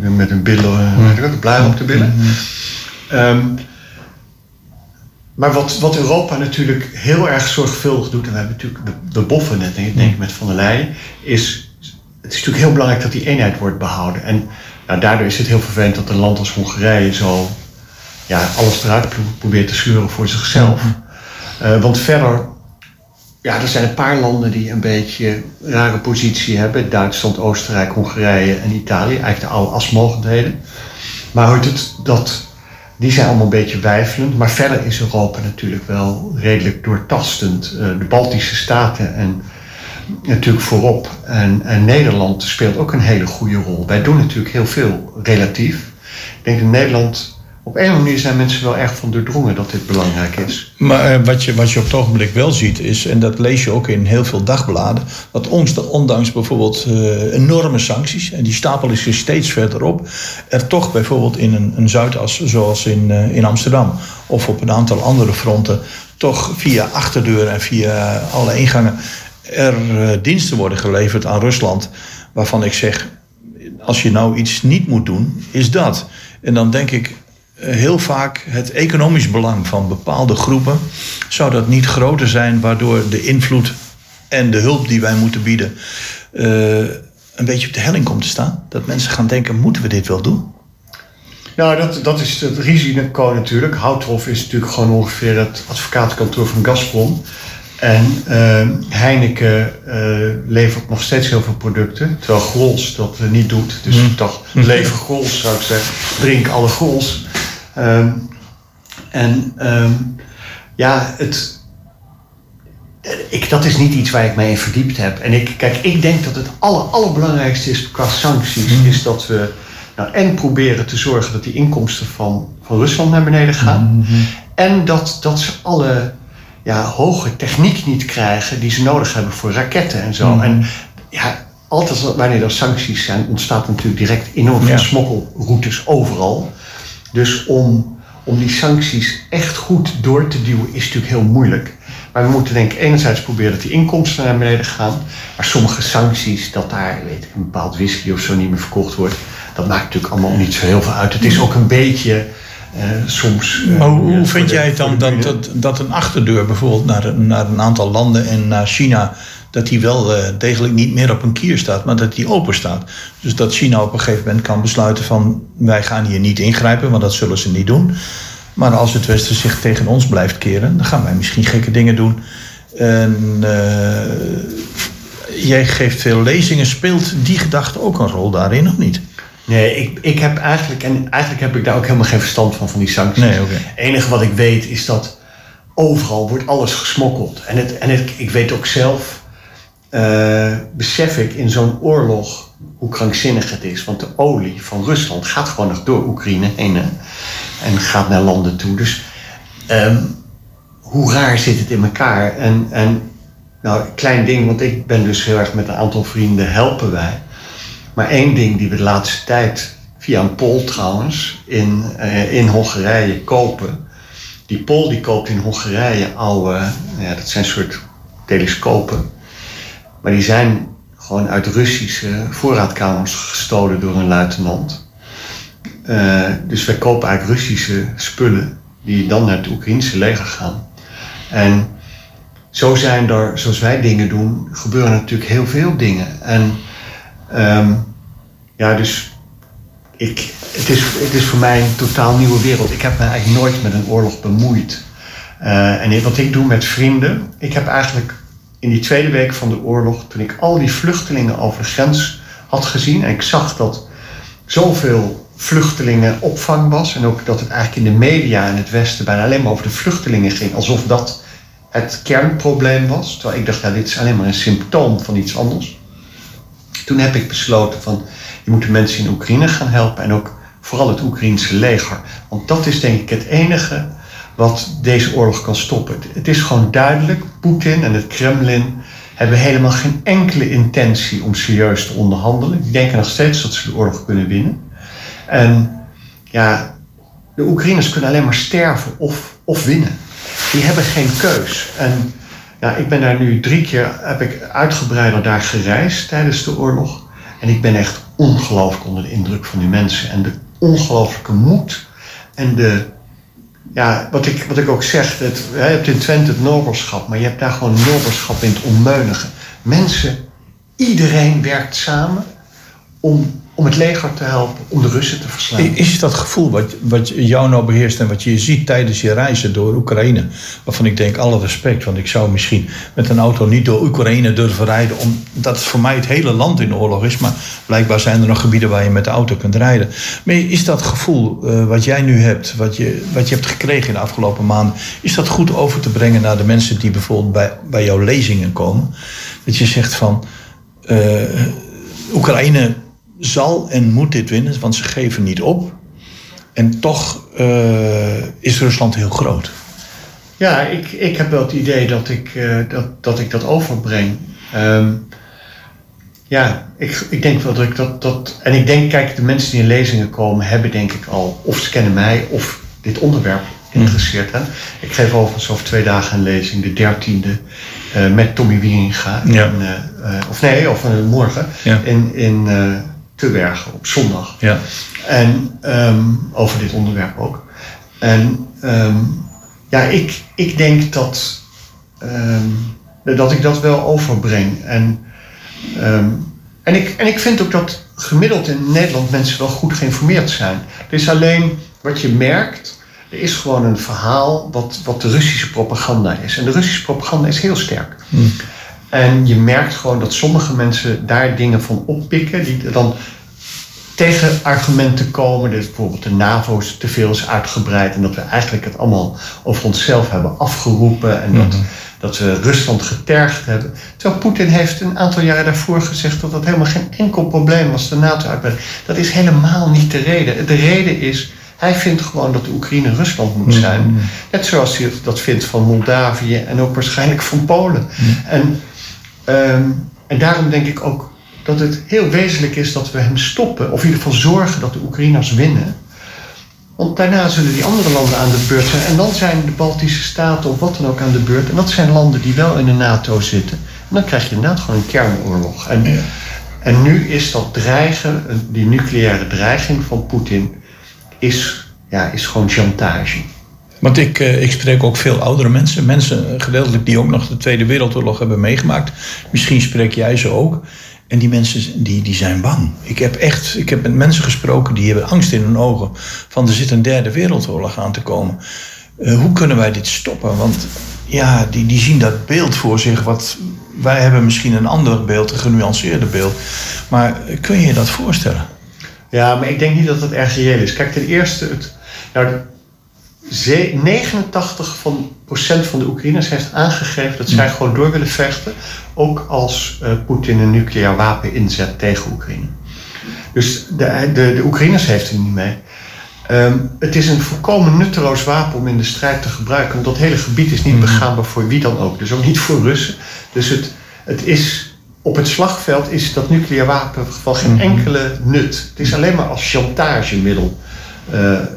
met hun billen, blauw op de billen. Maar wat Europa natuurlijk heel erg zorgvuldig doet, en we hebben natuurlijk de boffen net, denk ik, met Van der Leyen, is, het is natuurlijk heel belangrijk dat die eenheid wordt behouden. En nou, daardoor is het heel vervelend dat een land als Hongarije zo alles eruit probeert te scheuren voor zichzelf. Want verder, er zijn een paar landen die een beetje een rare positie hebben. Duitsland, Oostenrijk, Hongarije en Italië. Eigenlijk de oude asmogendheden. Maar die zijn allemaal een beetje weifelend. Maar verder is Europa natuurlijk wel redelijk doortastend. De Baltische Staten en... natuurlijk voorop. En Nederland speelt ook een hele goede rol. Wij doen natuurlijk heel veel, relatief. Ik denk dat Nederland... Op een of andere manier zijn mensen wel erg van doordrongen dat dit belangrijk is. Maar wat je op het ogenblik wel ziet is... en dat lees je ook in heel veel dagbladen... dat ondanks bijvoorbeeld enorme sancties... en die stapel is er steeds verder op... er toch bijvoorbeeld in een Zuidas zoals in Amsterdam... of op een aantal andere fronten... toch via achterdeuren en via alle ingangen... er diensten worden geleverd aan Rusland... waarvan ik zeg, als je nou iets niet moet doen, is dat. En dan denk ik heel vaak het economisch belang van bepaalde groepen zou dat niet groter zijn, waardoor de invloed en de hulp die wij moeten bieden een beetje op de helling komt te staan. Dat mensen gaan denken, moeten we dit wel doen? Nou, dat is het risico natuurlijk. Houthof is natuurlijk gewoon ongeveer het advocatenkantoor van Gazprom. En Heineken levert nog steeds heel veel producten. Terwijl Grolsch dat niet doet. Dus toch, lever Grolsch zou ik zeggen. Drink alle Grolsch. Dat is niet iets waar ik mij in verdiept heb. En ik denk dat het allerbelangrijkste is qua sancties. Is dat we proberen te zorgen dat die inkomsten van Rusland naar beneden gaan. En dat ze alle hoge techniek niet krijgen die ze nodig hebben voor raketten en zo. En altijd wanneer er sancties zijn, ontstaat natuurlijk direct enorm veel smokkelroutes overal. Dus om die sancties echt goed door te duwen is natuurlijk heel moeilijk. Maar we moeten denk ik enerzijds proberen dat die inkomsten naar beneden gaan. Maar sommige sancties, dat daar een bepaald whisky of zo niet meer verkocht wordt, dat maakt natuurlijk allemaal niet zo heel veel uit. Het is ook een beetje soms... Maar hoe vind jij het dan dat een achterdeur bijvoorbeeld naar een aantal landen en naar China, dat die wel degelijk niet meer op een kier staat, maar dat die open staat? Dus dat China op een gegeven moment kan besluiten van, wij gaan hier niet ingrijpen, want dat zullen ze niet doen. Maar als het Westen zich tegen ons blijft keren, dan gaan wij misschien gekke dingen doen. En jij geeft veel lezingen. Speelt die gedachte ook een rol daarin of niet? Nee, ik heb eigenlijk heb ik daar ook helemaal geen verstand van die sancties. Nee, okay. Het enige wat ik weet is dat overal wordt alles gesmokkeld. Ik weet ook zelf, besef ik in zo'n oorlog hoe krankzinnig het is. Want de olie van Rusland gaat gewoon nog door Oekraïne heen en gaat naar landen toe. Dus hoe raar zit het in elkaar? Klein ding, want ik ben dus heel erg met een aantal vrienden helpen wij. Maar één ding die we de laatste tijd, via een Pool trouwens, in Hongarije kopen. Die Pool die koopt in Hongarije oude, dat zijn soort telescopen. Maar die zijn gewoon uit Russische voorraadkamers gestolen door een luitenant. Dus wij kopen eigenlijk Russische spullen die dan naar het Oekraïnse leger gaan. En zo zijn er, zoals wij dingen doen, gebeuren natuurlijk heel veel dingen. En het is voor mij een totaal nieuwe wereld. Ik heb me eigenlijk nooit met een oorlog bemoeid. En wat ik doe met vrienden, ik heb eigenlijk in die tweede week van de oorlog, toen ik al die vluchtelingen over de grens had gezien en ik zag dat zoveel vluchtelingen opvang was en ook dat het eigenlijk in de media in het Westen bijna alleen maar over de vluchtelingen ging, alsof dat het kernprobleem was, terwijl ik dacht, dit is alleen maar een symptoom van iets anders. Toen heb ik besloten van, je moet de mensen in Oekraïne gaan helpen en ook vooral het Oekraïense leger, want dat is denk ik het enige wat deze oorlog kan stoppen. Het is gewoon duidelijk, Poetin en het Kremlin hebben helemaal geen enkele intentie om serieus te onderhandelen. Die denken nog steeds dat ze de oorlog kunnen winnen. En de Oekraïners kunnen alleen maar sterven of winnen. Die hebben geen keus. En ik ben daar nu 3 keer, heb ik uitgebreider daar gereisd tijdens de oorlog. En ik ben echt ongelooflijk onder de indruk van die mensen. En de ongelooflijke moed en de... Wat ik ook zeg, je hebt in Twente het noberschap, maar je hebt daar gewoon noberschap in het onmeunige. Mensen, iedereen werkt samen om het leger te helpen, om de Russen te verslaan. Is dat gevoel wat jou nou beheerst en wat je ziet tijdens je reizen door Oekraïne, waarvan ik denk, alle respect, want ik zou misschien met een auto niet door Oekraïne durven rijden, omdat voor mij het hele land in de oorlog is, maar blijkbaar zijn er nog gebieden waar je met de auto kunt rijden. Maar is dat gevoel wat jij nu hebt, wat je hebt gekregen in de afgelopen maanden, is dat goed over te brengen naar de mensen die bijvoorbeeld bij jouw lezingen komen? Dat je zegt van, Oekraïne zal en moet dit winnen, want ze geven niet op. En toch is Rusland heel groot. Ja, ik heb wel het idee dat ik dat overbreng. Ik denk wel dat ik dat... En ik denk, kijk, de mensen die in lezingen komen hebben denk ik al, of ze kennen mij, of dit onderwerp interesseert hen. Ik geef overigens over 2 dagen een lezing, de 13e... met Tommy Wieringa. Morgen... in te Bergen op zondag. Ja. En over dit onderwerp ook. En ik denk dat, dat ik dat wel overbreng. En ik vind ook dat gemiddeld in Nederland mensen wel goed geïnformeerd zijn. Het is alleen wat je merkt, er is gewoon een verhaal wat de Russische propaganda is. En de Russische propaganda is heel sterk. Mm. En je merkt gewoon dat sommige mensen daar dingen van oppikken, die dan tegen argumenten komen. Dus bijvoorbeeld de NAVO te veel is uitgebreid en dat we eigenlijk het allemaal over onszelf hebben afgeroepen en dat we Rusland getergd hebben. Terwijl Poetin heeft een aantal jaren daarvoor gezegd dat dat helemaal geen enkel probleem was, de NATO uitbreiding. Dat is helemaal niet de reden. De reden is, hij vindt gewoon dat de Oekraïne Rusland moet zijn. Mm-hmm. Net zoals hij dat vindt van Moldavië en ook waarschijnlijk van Polen. Mm-hmm. En daarom denk ik ook dat het heel wezenlijk is dat we hem stoppen. Of in ieder geval zorgen dat de Oekraïners winnen. Want daarna zullen die andere landen aan de beurt zijn. En dan zijn de Baltische Staten of wat dan ook aan de beurt. En dat zijn landen die wel in de NATO zitten. En dan krijg je inderdaad gewoon een kernoorlog. En nu is dat dreigen, die nucleaire dreiging van Poetin, is gewoon chantage. Want ik spreek ook veel oudere mensen. Mensen gedeeltelijk die ook nog de Tweede Wereldoorlog hebben meegemaakt. Misschien spreek jij ze ook. En die mensen die zijn bang. Ik heb met mensen gesproken die hebben angst in hun ogen. Van er zit een derde wereldoorlog aan te komen. Hoe kunnen wij dit stoppen? Want ja, die zien dat beeld voor zich. Wij hebben misschien een ander beeld, een genuanceerder beeld. Maar kun je je dat voorstellen? Ja, maar ik denk niet dat dat erg reëel is. Kijk, ten eerste, 89% van de Oekraïners heeft aangegeven dat zij gewoon door willen vechten, ook als Poetin een nucleair wapen inzet tegen Oekraïne. Dus de Oekraïners heeft er niet mee. Het is een volkomen nutteloos wapen om in de strijd te gebruiken, want dat hele gebied is niet begaanbaar voor wie dan ook. Dus ook niet voor Russen. Dus het is, op het slagveld is dat nucleair wapen van geen enkele nut. Het is alleen maar als chantagemiddel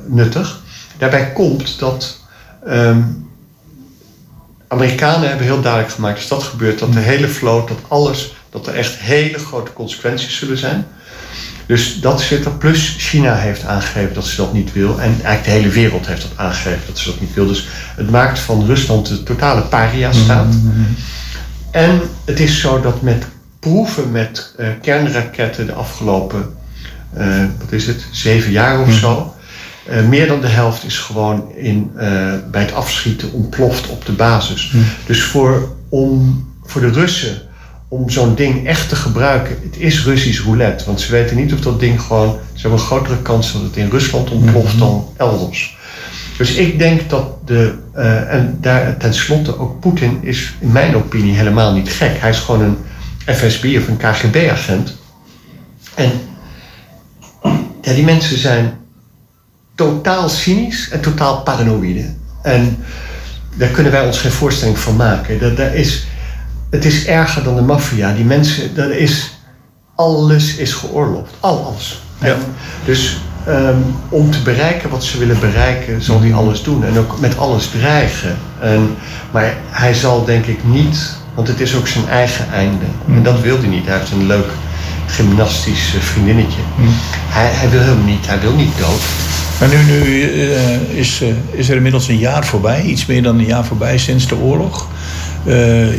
nuttig. Daarbij komt dat Amerikanen hebben heel duidelijk gemaakt, als dat gebeurt, dat de hele vloot, dat alles, dat er echt hele grote consequenties zullen zijn. Dus dat zit er. Plus China heeft aangegeven dat ze dat niet wil. En eigenlijk de hele wereld heeft dat aangegeven dat ze dat niet wil. Dus het maakt van Rusland de totale paria-staat. Mm-hmm. En het is zo dat met proeven met kernraketten de afgelopen 7 jaar of zo, meer dan de helft is gewoon bij het afschieten ontploft op de basis. Mm. Dus voor de Russen om zo'n ding echt te gebruiken, het is Russisch roulette. Want ze weten niet of dat ding gewoon, ze hebben een grotere kans dat het in Rusland ontploft dan elders. Dus ik denk dat en daar tenslotte ook Poetin is in mijn opinie helemaal niet gek. Hij is gewoon een FSB of een KGB-agent. En ja, die mensen zijn totaal cynisch en totaal paranoïde. En daar kunnen wij ons geen voorstelling van maken. Het is erger dan de maffia. Die mensen, alles is geoorloofd. Alles. Ja. Dus om te bereiken wat ze willen bereiken, zal hij alles doen. En ook met alles dreigen. Maar hij zal denk ik niet, want het is ook zijn eigen einde. Mm. En dat wil hij niet. Hij heeft een leuk gymnastisch vriendinnetje. Mm. Hij wil helemaal niet. Hij wil niet dood. Maar nu is er inmiddels een jaar voorbij. Iets meer dan een jaar voorbij sinds de oorlog.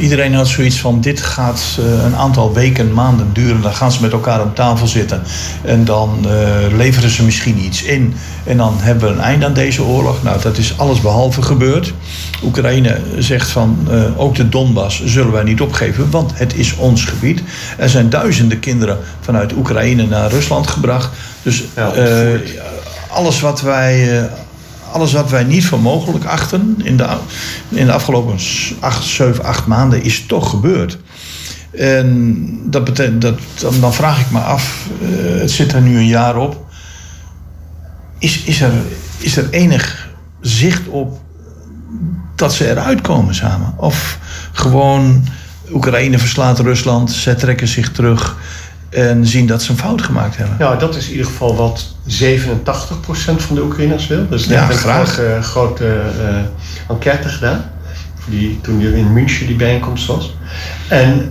Iedereen had zoiets van, dit gaat een aantal weken, maanden duren. Dan gaan ze met elkaar aan tafel zitten. En dan leveren ze misschien iets in. En dan hebben we een eind aan deze oorlog. Nou, dat is allesbehalve gebeurd. Oekraïne zegt van, ook de Donbass zullen wij niet opgeven, want het is ons gebied. Er zijn duizenden kinderen vanuit Oekraïne naar Rusland gebracht. Dus alles wat wij niet voor mogelijk achten in de afgelopen 8 maanden is toch gebeurd. En dat betekent, dan vraag ik me af, het zit er nu een jaar op. Is er enig zicht op dat ze eruit komen samen? Of gewoon Oekraïne verslaat Rusland, zij trekken zich terug en zien dat ze een fout gemaakt hebben? Nou, dat is in ieder geval wat 87% van de Oekraïners wil. Dus daar hebben we een grote enquête gedaan. Toen in München die bijeenkomst was. En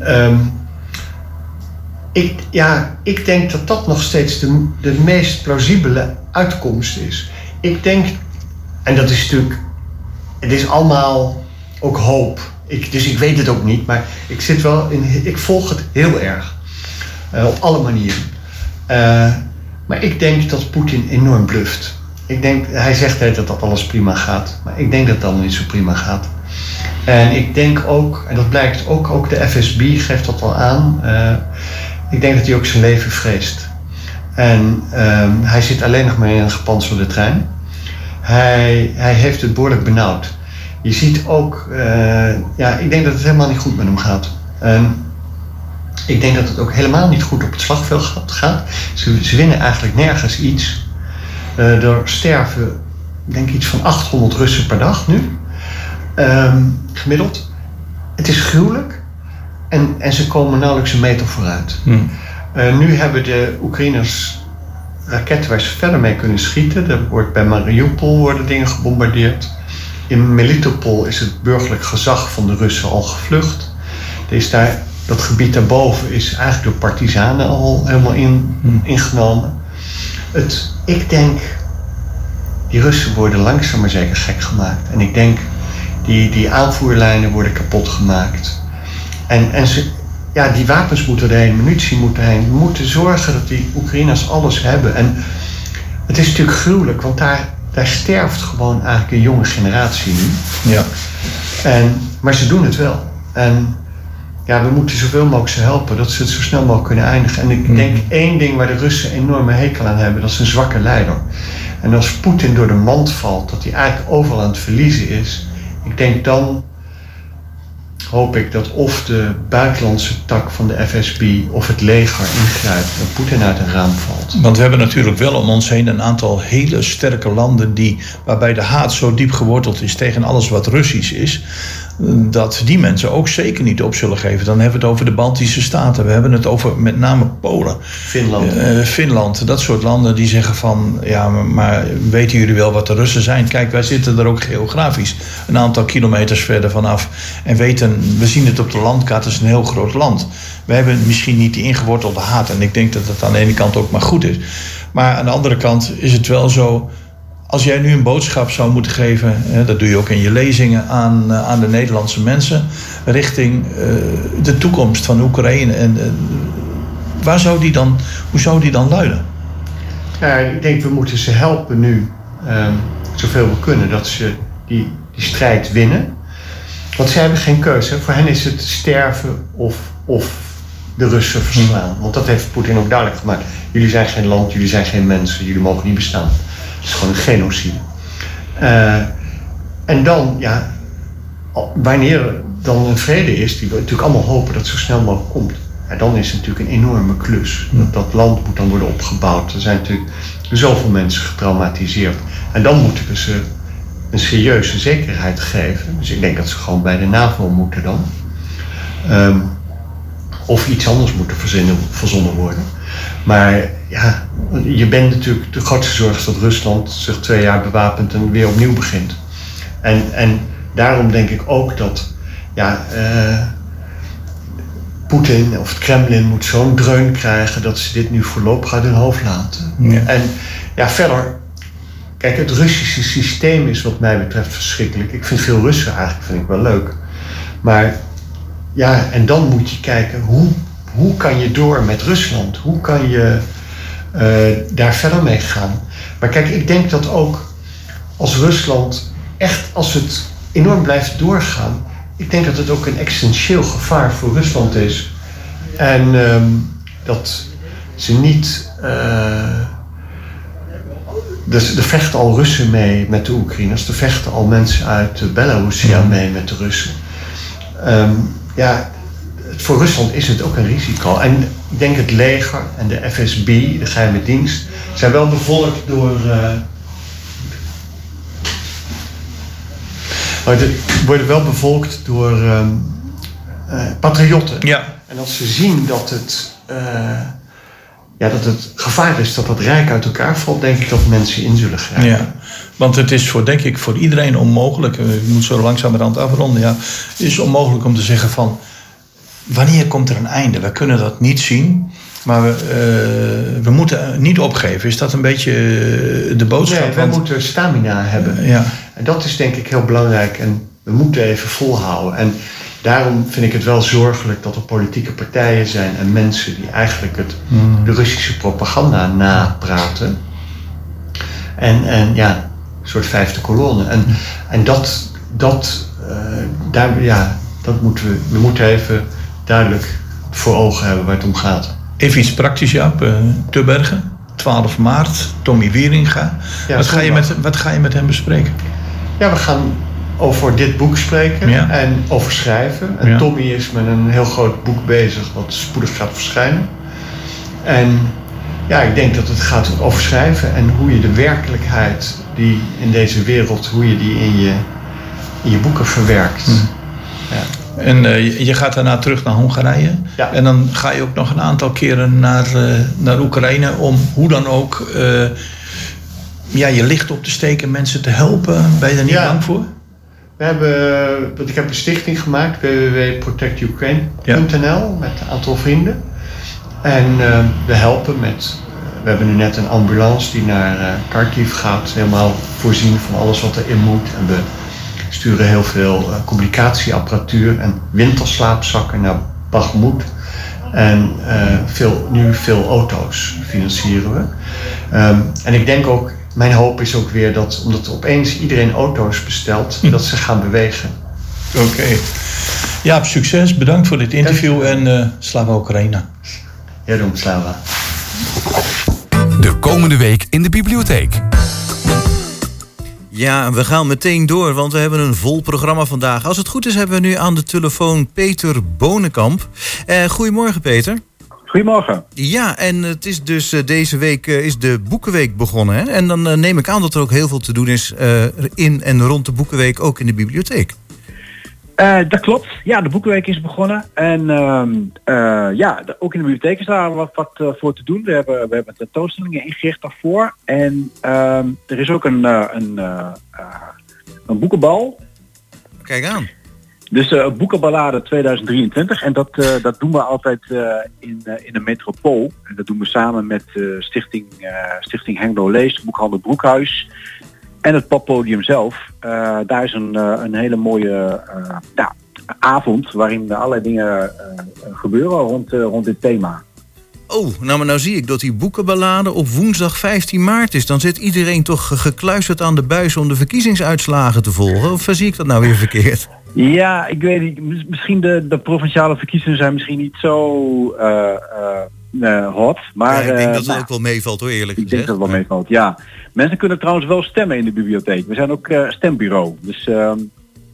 Ik denk dat dat nog steeds de meest plausibele uitkomst is. Ik denk, en dat is natuurlijk, het is allemaal ook hoop. Dus ik weet het ook niet, maar ik zit wel in, ik volg het heel erg. Op alle manieren. Maar ik denk dat Poetin enorm bluft. Ik denk, hij zegt dat alles prima gaat. Maar ik denk dat het allemaal niet zo prima gaat. En ik denk ook, en dat blijkt ook de FSB geeft dat al aan. Ik denk dat hij ook zijn leven vreest. En hij zit alleen nog maar in een gepantserde trein. Hij heeft het behoorlijk benauwd. Je ziet ook, ik denk dat het helemaal niet goed met hem gaat. Ik denk dat het ook helemaal niet goed op het slagveld gaat. Ze winnen eigenlijk nergens iets. Er sterven, ik denk iets van 800 Russen per dag nu. Gemiddeld. Het is gruwelijk. En ze komen nauwelijks een meter vooruit. Nu hebben de Oekraïners raketten waar ze verder mee kunnen schieten. Bij Mariupol worden dingen gebombardeerd. In Melitopol is het burgerlijk gezag van de Russen al gevlucht. Dat gebied daarboven is eigenlijk door partisanen al helemaal ingenomen. Ik denk, die Russen worden langzaam maar zeker gek gemaakt. En ik denk, die aanvoerlijnen worden kapot gemaakt. En ze, die wapens moeten erheen, munitie moet erheen. We moeten zorgen dat die Oekraïners alles hebben. En het is natuurlijk gruwelijk, want daar sterft gewoon eigenlijk een jonge generatie nu. Ja. Maar ze doen het wel. En we moeten zoveel mogelijk ze helpen, dat ze het zo snel mogelijk kunnen eindigen. En ik denk één ding waar de Russen enorme hekel aan hebben, dat is een zwakke leider. En als Poetin door de mand valt, dat hij eigenlijk overal aan het verliezen is, ik denk dan, hoop ik dat of de buitenlandse tak van de FSB of het leger ingrijpt dat Poetin uit een raam valt. Want we hebben natuurlijk wel om ons heen een aantal hele sterke landen waarbij de haat zo diep geworteld is tegen alles wat Russisch is, dat die mensen ook zeker niet op zullen geven. Dan hebben we het over de Baltische Staten. We hebben het over met name Polen. Finland. Dat soort landen die zeggen van, maar weten jullie wel wat de Russen zijn? Kijk, wij zitten er ook geografisch een aantal kilometers verder vanaf. En we zien het op de landkaart, het is een heel groot land. We hebben misschien niet die ingewortelde haat. En ik denk dat dat aan de ene kant ook maar goed is. Maar aan de andere kant is het wel zo, als jij nu een boodschap zou moeten geven, dat doe je ook in je lezingen aan de Nederlandse mensen, richting de toekomst van Oekraïne. En hoe zou die dan luiden? Ik denk, we moeten ze helpen nu zoveel we kunnen, dat ze die strijd winnen. Want zij hebben geen keuze. Voor hen is het sterven of de Russen verslaan. Want dat heeft Poetin ook duidelijk gemaakt. Jullie zijn geen land, jullie zijn geen mensen, jullie mogen niet bestaan. Het is gewoon een genocide. En dan, wanneer dan een vrede is, die we natuurlijk allemaal hopen dat het zo snel mogelijk komt. En dan is het natuurlijk een enorme klus. Dat land moet dan worden opgebouwd. Er zijn natuurlijk zoveel mensen getraumatiseerd. En dan moeten we ze een serieuze zekerheid geven. Dus ik denk dat ze gewoon bij de NAVO moeten dan. Of iets anders moeten verzonnen worden. Maar je bent natuurlijk, de grootste zorg is dat Rusland zich 2 jaar bewapent en weer opnieuw begint. En daarom denk ik ook dat Poetin of het Kremlin moet zo'n dreun krijgen dat ze dit nu voorlopig uit hun hoofd laten. Ja. En verder, kijk, het Russische systeem is wat mij betreft verschrikkelijk. Ik vind veel Russen eigenlijk wel leuk. Maar en dan moet je kijken hoe kan je door met Rusland? Hoe kan je daar verder mee gaan? Maar kijk, ik denk dat ook als Rusland echt, als het enorm blijft doorgaan, ik denk dat het ook een existentieel gevaar voor Rusland is. En dat ze niet, er vechten al Russen mee met de Oekraïners, er vechten al mensen uit Belarusia mee met de Russen. Voor Rusland is het ook een risico. En ik denk het leger en de FSB, de geheime dienst, zijn wel bevolkt door worden wel bevolkt door patriotten. Ja. En als ze zien dat dat het gevaar is dat rijk uit elkaar valt, denk ik dat mensen in zullen grijpen. Ja, want het is voor iedereen onmogelijk. Ik moet zo langzamerhand afronden. Het is onmogelijk om te zeggen van, wanneer komt er een einde? We kunnen dat niet zien. Maar we moeten niet opgeven. Is dat een beetje de boodschap? Nee, we moeten stamina hebben. Ja. En dat is denk ik heel belangrijk. En we moeten even volhouden. En daarom vind ik het wel zorgelijk dat er politieke partijen zijn en mensen die eigenlijk de Russische propaganda napraten. En ja, een soort vijfde kolonne. En dat moeten we moeten even duidelijk voor ogen hebben waar het om gaat. Even iets praktisch, Jaap. Te Bergen, 12 maart, Tommy Wieringa. Ja, wat ga je met hem bespreken? Ja, we gaan over dit boek spreken en over schrijven. En Tommy is met een heel groot boek bezig wat spoedig gaat verschijnen. En ja, ik denk dat het gaat over schrijven en hoe je de werkelijkheid die in deze wereld, hoe je die in je boeken verwerkt. Ja. En je gaat daarna terug naar Hongarije. Ja. En dan ga je ook nog een aantal keren naar Oekraïne om hoe dan ook je licht op te steken, mensen te helpen. Ben je daar niet bang voor? Ik heb een stichting gemaakt, www.protectukraine.nl, met een aantal vrienden. En we helpen met... We hebben nu net een ambulance die naar Kharkiv gaat, helemaal voorzien van alles wat erin moet. En we sturen heel veel communicatieapparatuur en winterslaapzakken naar Bakhmut. En veel auto's financieren we. En ik denk ook, mijn hoop is ook weer dat, omdat opeens iedereen auto's bestelt, dat ze gaan bewegen. Oké. Jaap, succes. Bedankt voor dit interview en Slava Oekraïne. Ja, doen Slava. De komende week in de bibliotheek. Ja, we gaan meteen door, want we hebben een vol programma vandaag. Als het goed is, hebben we nu aan de telefoon Peter Bonenkamp. Goedemorgen, Peter. Goedemorgen. Ja, en het is dus deze week is de Boekenweek begonnen. Hè? En dan neem ik aan dat er ook heel veel te doen is in en rond de Boekenweek, ook in de bibliotheek. Dat klopt. Ja, de Boekenweek is begonnen. En ook in de bibliotheek is daar wat voor te doen. We hebben tentoonstellingen ingericht daarvoor. En er is ook een boekenbal. Kijk aan. Dus Boekenballade 2023. En dat doen we altijd in de Metropool. En dat doen we samen met Stichting Hengelo Lees, Boekhandel Broekhuis en het Pappodium zelf. Daar is een hele mooie avond waarin allerlei dingen gebeuren rond dit thema. Oh, nou zie ik dat die Boekenballade op woensdag 15 maart is. Dan zit iedereen toch gekluisterd aan de buis om de verkiezingsuitslagen te volgen. Of zie ik dat nou weer verkeerd? Ja, ik weet niet. Misschien de provinciale verkiezingen zijn misschien niet zo hot. Maar ja, ik denk dat het ook wel meevalt hoor, eerlijk gezegd. Ik denk dat het wel meevalt, ja. Mensen kunnen trouwens wel stemmen in de bibliotheek. We zijn ook stembureau. Dus,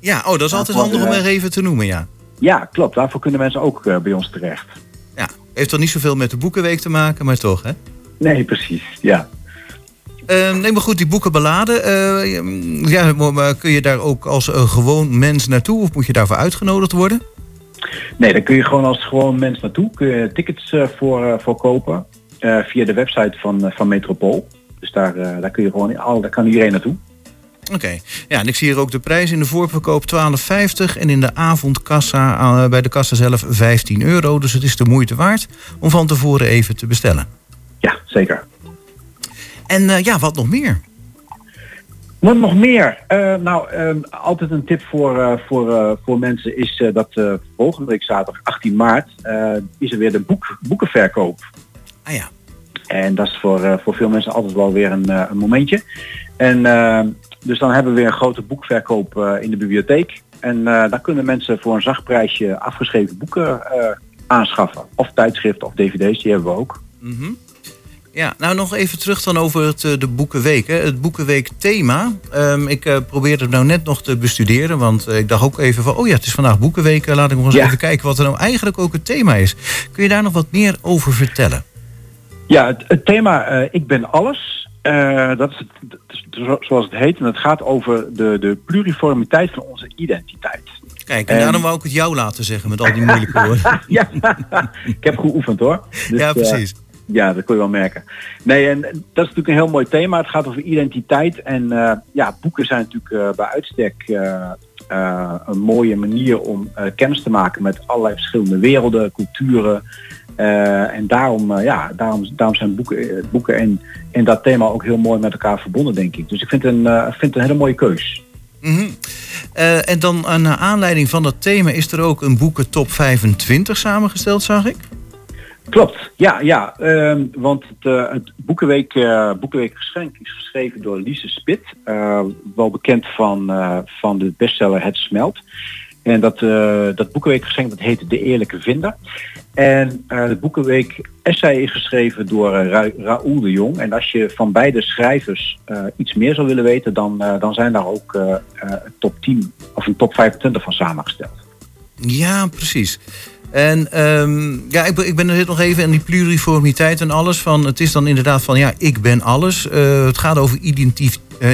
ja, dat is altijd handig om er even te noemen, ja. Ja, klopt. Daarvoor kunnen mensen ook bij ons terecht. Ja, heeft toch niet zoveel met de Boekenweek te maken, maar toch, hè? Nee, precies, ja. Nee, maar goed, die Boekenballade. Maar kun je daar ook als gewoon mens naartoe? Of moet je daarvoor uitgenodigd worden? Nee, daar kun je gewoon als gewoon mens naartoe. Kun je tickets voor kopen via de website van Metropool. Dus daar kun je gewoon daar kan iedereen naartoe. Oké. Ja, en ik zie hier ook de prijs in de voorverkoop €12,50 en in de avondkassa bij de kassa zelf €15. Dus het is de moeite waard om van tevoren even te bestellen. Ja, zeker. En wat nog meer? Wat nog meer? Altijd een tip voor mensen is dat volgende week zaterdag 18 maart is er weer de boekenverkoop. Ah ja. En dat is voor veel mensen altijd wel weer een momentje. En dus dan hebben we weer een grote boekverkoop in de bibliotheek. En daar kunnen mensen voor een zacht prijsje afgeschreven boeken aanschaffen. Of tijdschriften of dvd's, die hebben we ook. Mm-hmm. Ja, nou nog even terug dan over de Boekenweek. Hè. Het Boekenweek-thema. Ik probeerde het nou net nog te bestuderen. Want ik dacht ook even van, het is vandaag Boekenweek. Laat ik nog eens even kijken wat er nou eigenlijk ook het thema is. Kun je daar nog wat meer over vertellen? Ja, het thema Ik ben alles. Dat is zoals het heet. En het gaat over de pluriformiteit van onze identiteit. Kijk, en daarom wou ik het jou laten zeggen met al die moeilijke woorden. Ja, ik heb goed geoefend hoor. Dus, ja, precies. Ja, dat kon je wel merken. Nee, en dat is natuurlijk een heel mooi thema. Het gaat over identiteit en boeken zijn natuurlijk bij uitstek een mooie manier om kennis te maken met allerlei verschillende werelden, culturen. En daarom zijn boeken en dat thema ook heel mooi met elkaar verbonden, denk ik. Dus ik vind het een hele mooie keus. Mm-hmm. En dan naar aanleiding van dat thema is er ook een boeken top 25 samengesteld, zag ik? Klopt, ja. Want het Boekenweek Geschenk is geschreven door Lise Spit. Wel bekend van de bestseller Het Smelt. En dat Boekenweek Geschenk, dat heette De Eerlijke Vinder. En de Boekenweek Essay is geschreven door Raoul de Jong. En als je van beide schrijvers iets meer zou willen weten, dan zijn daar ook top 10 of een top 25 van samengesteld. Ja, precies. En ik ben er nog even aan die pluriformiteit en alles van. Het is dan inderdaad van ik ben alles. Het gaat over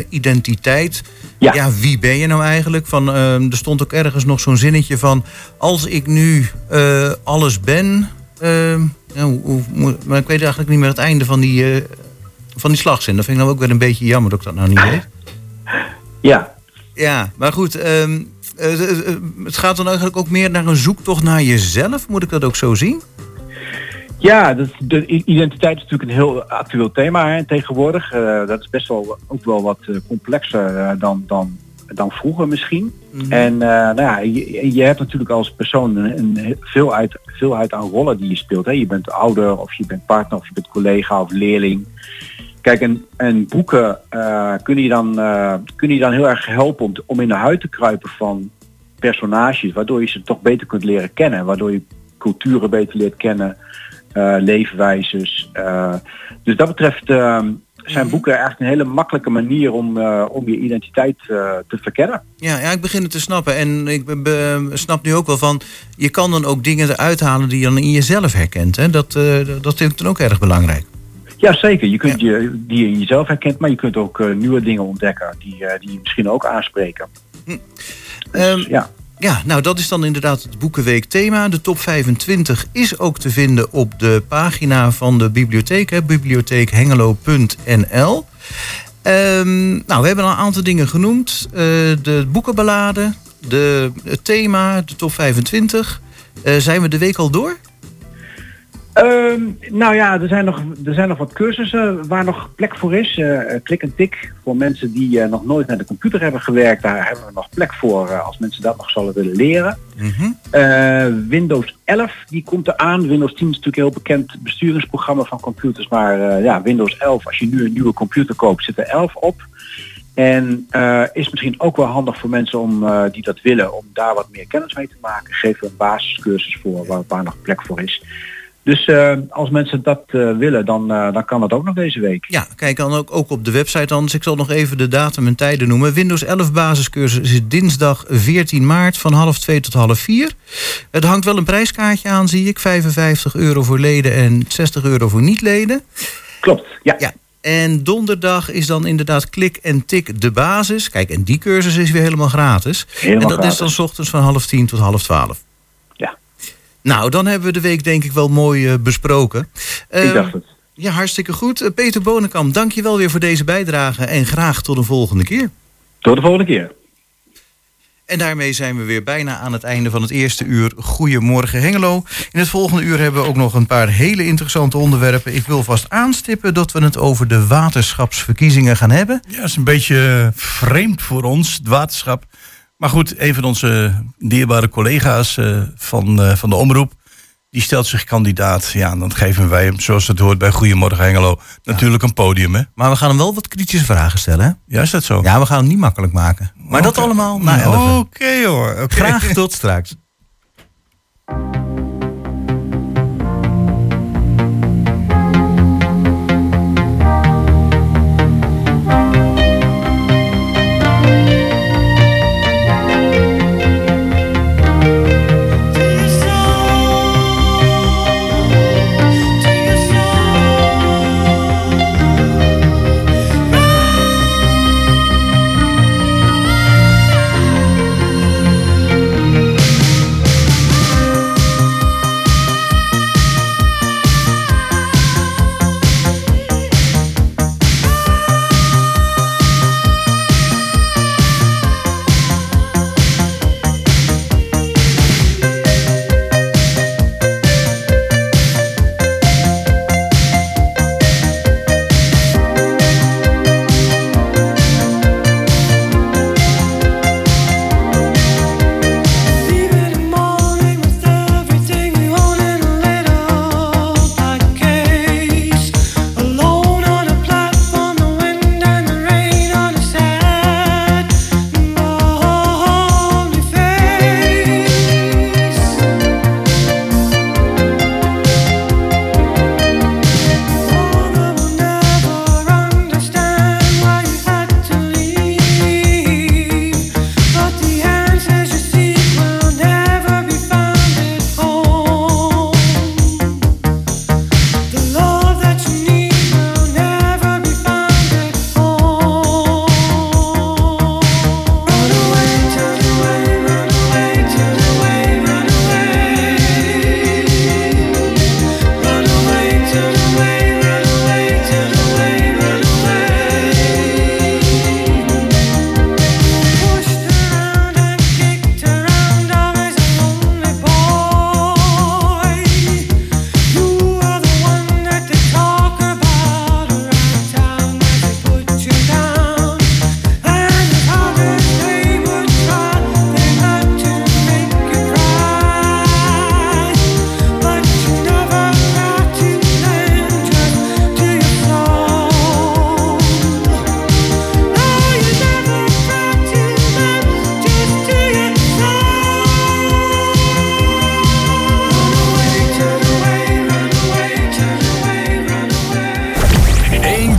identiteit. Ja, wie ben je nou eigenlijk? Er stond ook ergens nog zo'n zinnetje van: als ik nu alles ben. Maar ik weet eigenlijk niet meer het einde van die slagzin. Dat vind ik nou ook wel een beetje jammer dat ik dat nou niet weet. Ja, maar goed. Het gaat dan eigenlijk ook meer naar een zoektocht naar jezelf. Moet ik dat ook zo zien? Ja, de identiteit is natuurlijk een heel actueel thema tegenwoordig. Dat is best wel ook wel wat complexer dan vroeger misschien. Mm-hmm. En je hebt natuurlijk als persoon een veelheid aan rollen die je speelt. Hè? Je bent ouder of je bent partner of je bent collega of leerling. Kijk, en boeken kunnen je dan heel erg helpen om in de huid te kruipen van personages, waardoor je ze toch beter kunt leren kennen, waardoor je culturen beter leert kennen, leefwijzes. Dus dat betreft zijn boeken eigenlijk een hele makkelijke manier om je identiteit te verkennen. Ja, ik begin het te snappen. En ik snap nu ook wel van, je kan dan ook dingen eruit halen die je dan in jezelf herkent. Hè? Dat vind ik dan ook erg belangrijk. Ja, zeker. Je kunt die in jezelf herkent, maar je kunt ook nieuwe dingen ontdekken die je misschien ook aanspreken. Dat is dan inderdaad het Boekenweek thema. De top 25 is ook te vinden op de pagina van de bibliotheek, bibliotheekhengelo.nl. We hebben al een aantal dingen genoemd. De boekenballade, het thema, de top 25. Zijn we de week al door? Er zijn nog wat cursussen waar nog plek voor is. Klik en tik voor mensen die nog nooit naar de computer hebben gewerkt. Daar hebben we nog plek voor als mensen dat nog zullen willen leren. Mm-hmm. Windows 11, die komt eraan. Windows 10 is natuurlijk een heel bekend besturingsprogramma van computers. Maar Windows 11, als je nu een nieuwe computer koopt, zit er 11 op. En is misschien ook wel handig voor mensen om die dat willen, om daar wat meer kennis mee te maken. Geven we een basiscursus voor waar nog plek voor is. Dus als mensen dat willen, dan kan dat ook nog deze week. Ja, kijk dan ook op de website anders. Ik zal nog even de datum en tijden noemen. Windows 11 basiscursus is dinsdag 14 maart van 13:30 tot 15:30. Het hangt wel een prijskaartje aan, zie ik. €55 voor leden en €60 voor niet-leden. Klopt, ja. En donderdag is dan inderdaad klik en tik de basis. Kijk, en die cursus is weer helemaal gratis. Is dan 's ochtends van 9:30 tot 11:30. Nou, dan hebben we de week denk ik wel mooi besproken. Ik dacht het. Ja, hartstikke goed. Peter Bonenkamp, dank je wel weer voor deze bijdrage. En graag tot de volgende keer. Tot de volgende keer. En daarmee zijn we weer bijna aan het einde van het eerste uur. Goedemorgen Hengelo. In het volgende uur hebben we ook nog een paar hele interessante onderwerpen. Ik wil vast aanstippen dat we het over de waterschapsverkiezingen gaan hebben. Ja, dat is een beetje vreemd voor ons, het waterschap. Maar goed, een van onze dierbare collega's van de omroep, die stelt zich kandidaat. Ja, en dan geven wij hem, zoals het hoort bij Goedemorgen Hengelo, natuurlijk een podium. Hè? Maar we gaan hem wel wat kritische vragen stellen. Hè? Ja, is dat zo? Ja, we gaan hem niet makkelijk maken. Maar dat allemaal na 11. Oké hoor. Graag tot straks.